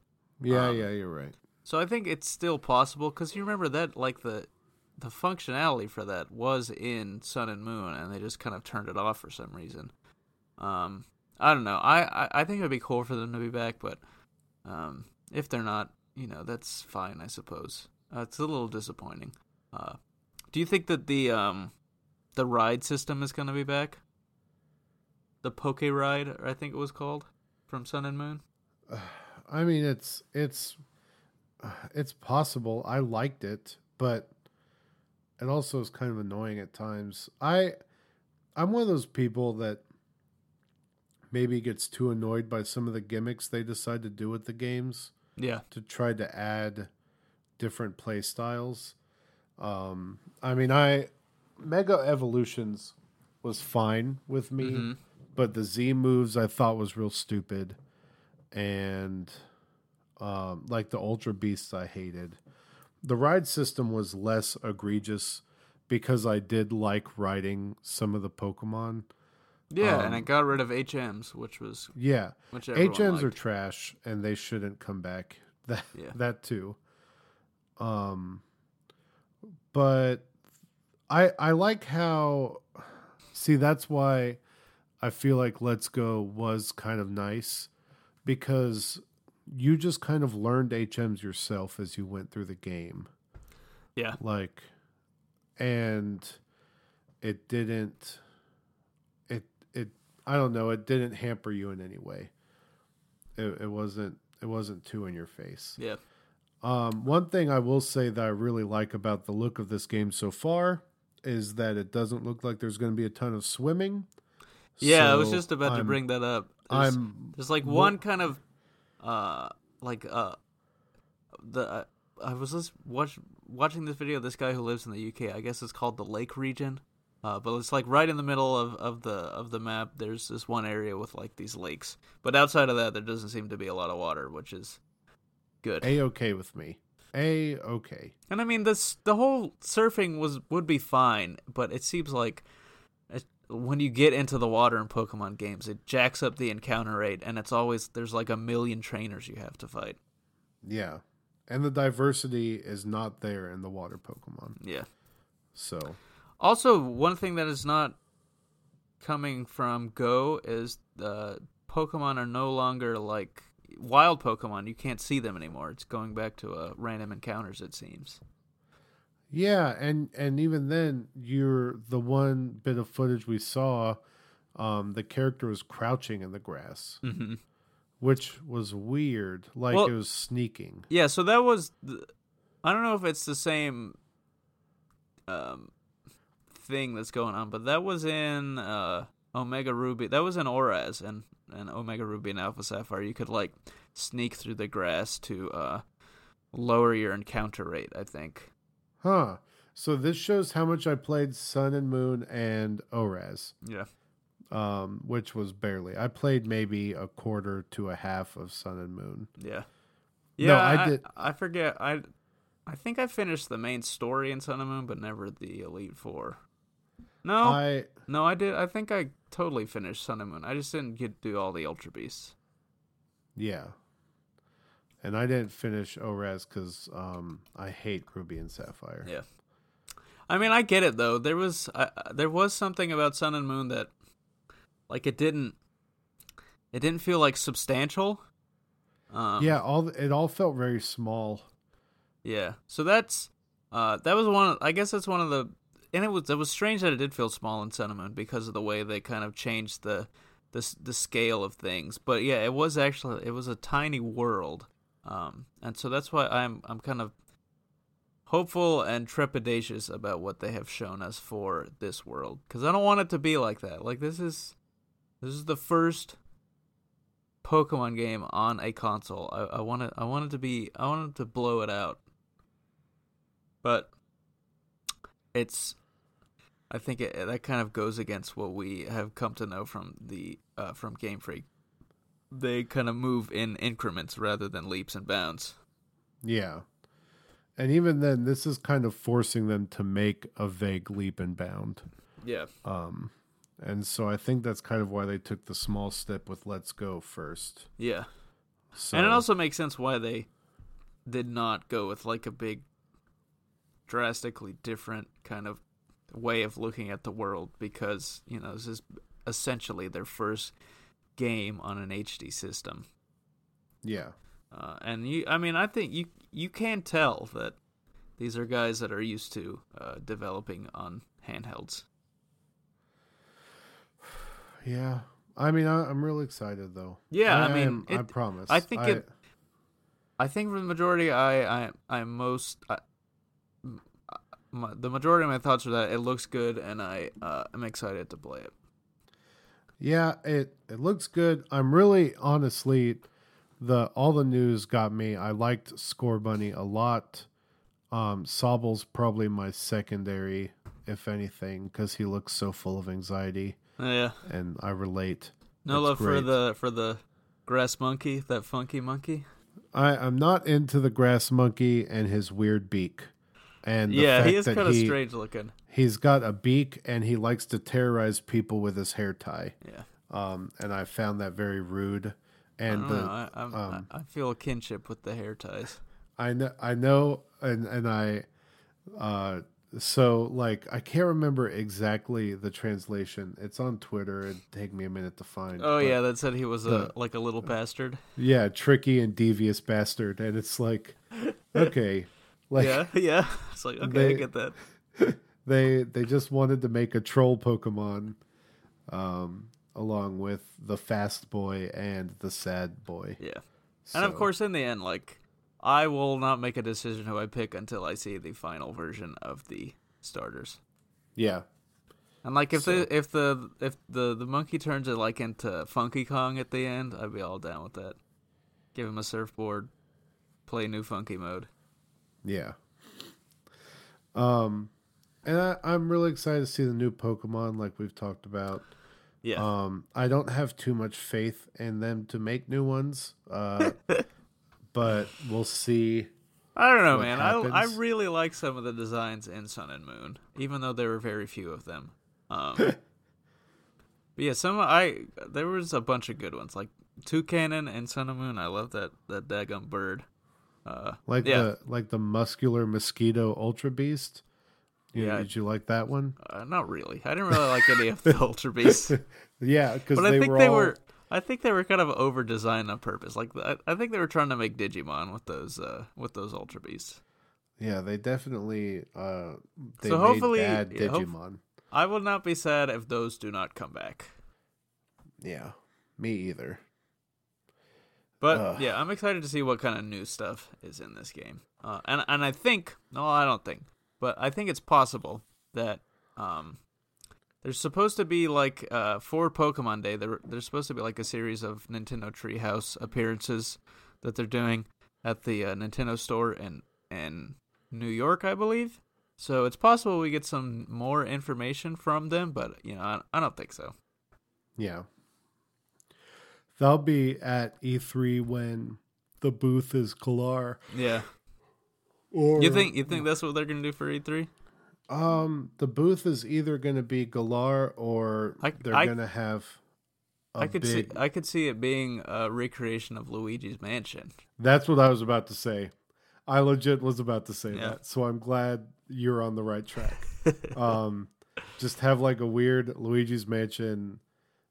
Yeah, um, yeah, you're right. So I think it's still possible because you remember that like the the functionality for that was in Sun and Moon, and they just kind of turned it off for some reason. Um. I don't know. I, I, I think it would be cool for them to be back, but um, if they're not, you know, that's fine, I suppose. Uh, it's a little disappointing. Uh, do you think that the um, the ride system is going to be back? The Poke Ride, I think it was called, from Sun and Moon? Uh, I mean, it's it's uh, it's possible. I liked it, but it also is kind of annoying at times. I I'm one of those people that maybe gets too annoyed by some of the gimmicks they decide to do with the games. Yeah. To try to add different play styles. Um, I mean, I Mega Evolutions was fine with me, mm-hmm. but the Z moves I thought was real stupid. And um, like the Ultra Beasts I hated. The ride system was less egregious because I did like riding some of the Pokemon. Yeah, um, and it got rid of H Ms, which was yeah. Which H Ms liked. Are trash, and they shouldn't come back. That yeah. that too. Um, but I I like how. See, that's why I feel like Let's Go was kind of nice, because you just kind of learned H Ms yourself as you went through the game. Yeah, like, and it didn't, it, it, I don't know, it didn't hamper you in any way. It, it wasn't, it wasn't too in your face. Yeah. Um, one thing I will say that I really like about the look of this game so far is that it doesn't look like there's going to be a ton of swimming. Yeah, so I was just about I'm, to bring that up. There's, I'm, there's like one kind of, uh, like, uh, the, uh, I was just watch, watching this video of this guy who lives in the U K. I guess it's called the Lake Region. Uh, but it's like right in the middle of, of the of the map. There's this one area with like these lakes. But outside of that, there doesn't seem to be a lot of water, which is good. A-okay with me. A-okay. And I mean, this the whole surfing was would be fine, but it seems like it, when you get into the water in Pokemon games, it jacks up the encounter rate, and it's always there's like a million trainers you have to fight. Yeah. And the diversity is not there in the water Pokemon. Yeah. So. Also, one thing that is not coming from Go is uh, Pokemon are no longer like wild Pokemon. You can't see them anymore. It's going back to uh, random encounters, it seems. Yeah, and, and even then, you're the one bit of footage we saw, um, the character was crouching in the grass. Mm-hmm. Which was weird, like well, it was sneaking. Yeah, so that was... The, I don't know if it's the same um, thing that's going on, but that was in uh, Omega Ruby. That was in Oras and, and Omega Ruby and Alpha Sapphire. You could, like, sneak through the grass to uh, lower your encounter rate, I think. Huh. So this shows how much I played Sun and Moon and Oras. Yeah. Um, which was barely. I played maybe a quarter to a half of Sun and Moon. Yeah, yeah. No, I, I did. I forget. I, I think I finished the main story in Sun and Moon, but never the Elite Four. No, I no, I did. I think I totally finished Sun and Moon. I just didn't get to do all the Ultra Beasts. Yeah, and I didn't finish Oras because um, I hate Ruby and Sapphire. Yeah, I mean, I get it though. There was uh, there was something about Sun and Moon that. Like it didn't, it didn't feel like substantial. Um, yeah, all it all felt very small. Yeah, so that's uh, that was one. Of, I guess that's one of the, and it was it was strange that it did feel small in Cinnamon because of the way they kind of changed the the the scale of things. But yeah, it was actually it was a tiny world, um, and so that's why I'm I'm kind of hopeful and trepidatious about what they have shown us for this world because I don't want it to be like that. Like this is. This is the first Pokemon game on a console. I, I wanted, I wanted to be, I wanted to blow it out, but it's. I think it, that kind of goes against what we have come to know from the uh, from Game Freak. They kind of move in increments rather than leaps and bounds. Yeah, and even then, this is kind of forcing them to make a vague leap and bound. Yeah. Um. And so I think that's kind of why they took the small step with Let's Go first. Yeah. So. And it also makes sense why they did not go with like a big, drastically different kind of way of looking at the world because, you know, this is essentially their first game on an H D system. Yeah. Uh, and, you, I mean, I think you, you can tell that these are guys that are used to uh, developing on handhelds. Yeah, I mean, I, I'm really excited though. Yeah, I, I mean, I, am, it, I promise. I think I, it. I think for the majority, I, I, I most, I, my, the majority of my thoughts are that it looks good, and I, uh, I'm excited to play it. Yeah, it, it looks good. I'm really honestly, the all the news got me. I liked Score Bunny a lot. Um, Sobel's probably my secondary, if anything, because he looks so full of anxiety. Oh, yeah, and I relate. No it's love great. for the for the grass monkey, that funky monkey. I I'm not into the grass monkey and his weird beak, and the yeah, fact he is kind of strange looking. He's got a beak and he likes to terrorize people with his hair tie. Yeah, um, and I found that very rude. And I, the, I, I'm, um, I feel a kinship with the hair ties. I know, I know, and and I. Uh, So, like, I can't remember exactly the translation. It's on Twitter. It'd take me a minute to find. Oh, yeah, that said he was, the, a like, a little bastard. Yeah, tricky and devious bastard. And it's like, okay. Like, yeah, yeah. It's like, okay, they, I get that. They they just wanted to make a troll Pokemon, um, along with the fast boy and the sad boy. Yeah, so. And of course, in the end, like, I will not make a decision who I pick until I see the final version of the starters. Yeah, and like if so. the if the if the, the monkey turns it like into Funky Kong at the end, I'd be all down with that. Give him a surfboard, play new funky mode. Yeah. Um, and I, I'm really excited to see the new Pokemon, like we've talked about. Yeah. Um, I don't have too much faith in them to make new ones. Uh. But we'll see. I don't know, man. I, I really like some of the designs in Sun and Moon, even though there were very few of them. Um, but yeah, some I there was a bunch of good ones, like Toucanon and Sun and Moon. I love that that daggum bird. Uh, like yeah. the like the muscular mosquito Ultra Beast. You, yeah, did you like that one? Uh, not really. I didn't really like any of the Ultra Beasts. Yeah, because they, I think were they all... were. I think they were kind of over designed on purpose. Like I, I think they were trying to make Digimon with those uh, with those Ultra Beasts. Yeah, they definitely uh, they so made hopefully, bad Digimon. Yeah, hope, I will not be sad if those do not come back. Yeah, me either. But uh. yeah, I'm excited to see what kind of new stuff is in this game. Uh, and and I think no, I don't think, but I think it's possible that. Um, There's supposed to be, like, uh, for Pokemon Day, there, there's supposed to be, like, a series of Nintendo Treehouse appearances that they're doing at the uh, Nintendo store in, in New York, I believe. So it's possible we get some more information from them, but, you know, I, I don't think so. Yeah. They'll be at E three when the booth is Galar. Yeah. Or... You think, you think that's what they're going to do for E three? Um, the booth is either going to be Galar or I, they're going to have. A I could big... see. I could see it being a recreation of Luigi's Mansion. That's what I was about to say. I legit was about to say yeah. that. So I'm glad you're on the right track. um, just have like a weird Luigi's Mansion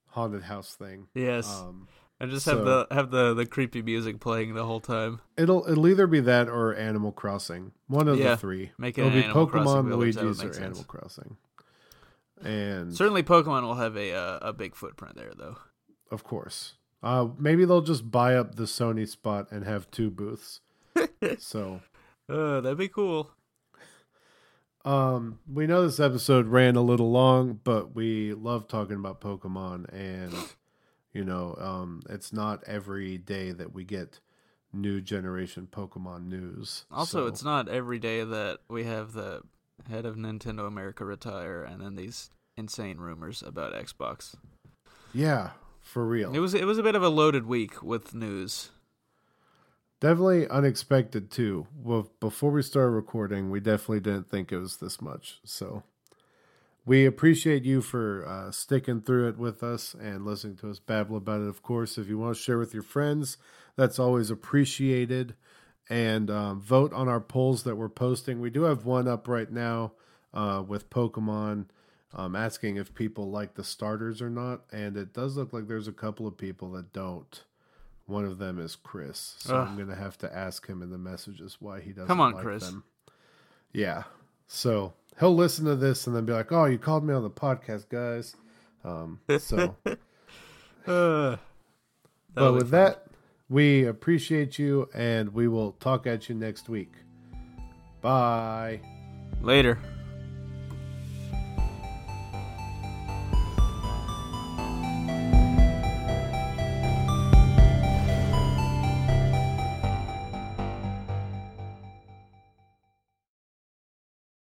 haunted house thing. Yes. Um, and just so... have the have the, the creepy music playing the whole time. It'll it'll either be that or Animal Crossing. One of yeah, the three. Make it it'll an be Animal Pokemon, Crossing Luigi's, or sense. Animal Crossing. And certainly Pokemon will have a uh, a big footprint there, though. Of course. Uh, maybe they'll just buy up the Sony spot and have two booths. So, uh, that'd be cool. Um, we know this episode ran a little long, but we love talking about Pokemon and. You know, um, it's not every day that we get new generation Pokemon news. Also, so. It's not every day that we have the head of Nintendo America retire and then these insane rumors about Xbox. Yeah, for real. It was it was a bit of a loaded week with news. Definitely unexpected, too. Well, before we started recording, we definitely didn't think it was this much, so... We appreciate you for uh, sticking through it with us and listening to us babble about it. Of course, if you want to share with your friends, that's always appreciated. And um, vote on our polls that we're posting. We do have one up right now uh, with Pokemon um, asking if people like the starters or not. And it does look like there's a couple of people that don't. One of them is Chris. So Ugh. I'm going to have to ask him in the messages why he doesn't like them. Come on, like Chris. Them. Yeah. So... He'll listen to this and then be like, "Oh, you called me on the podcast, guys." Um, so, uh, but with fun. that, we appreciate you, and we will talk at you next week. Bye. Later.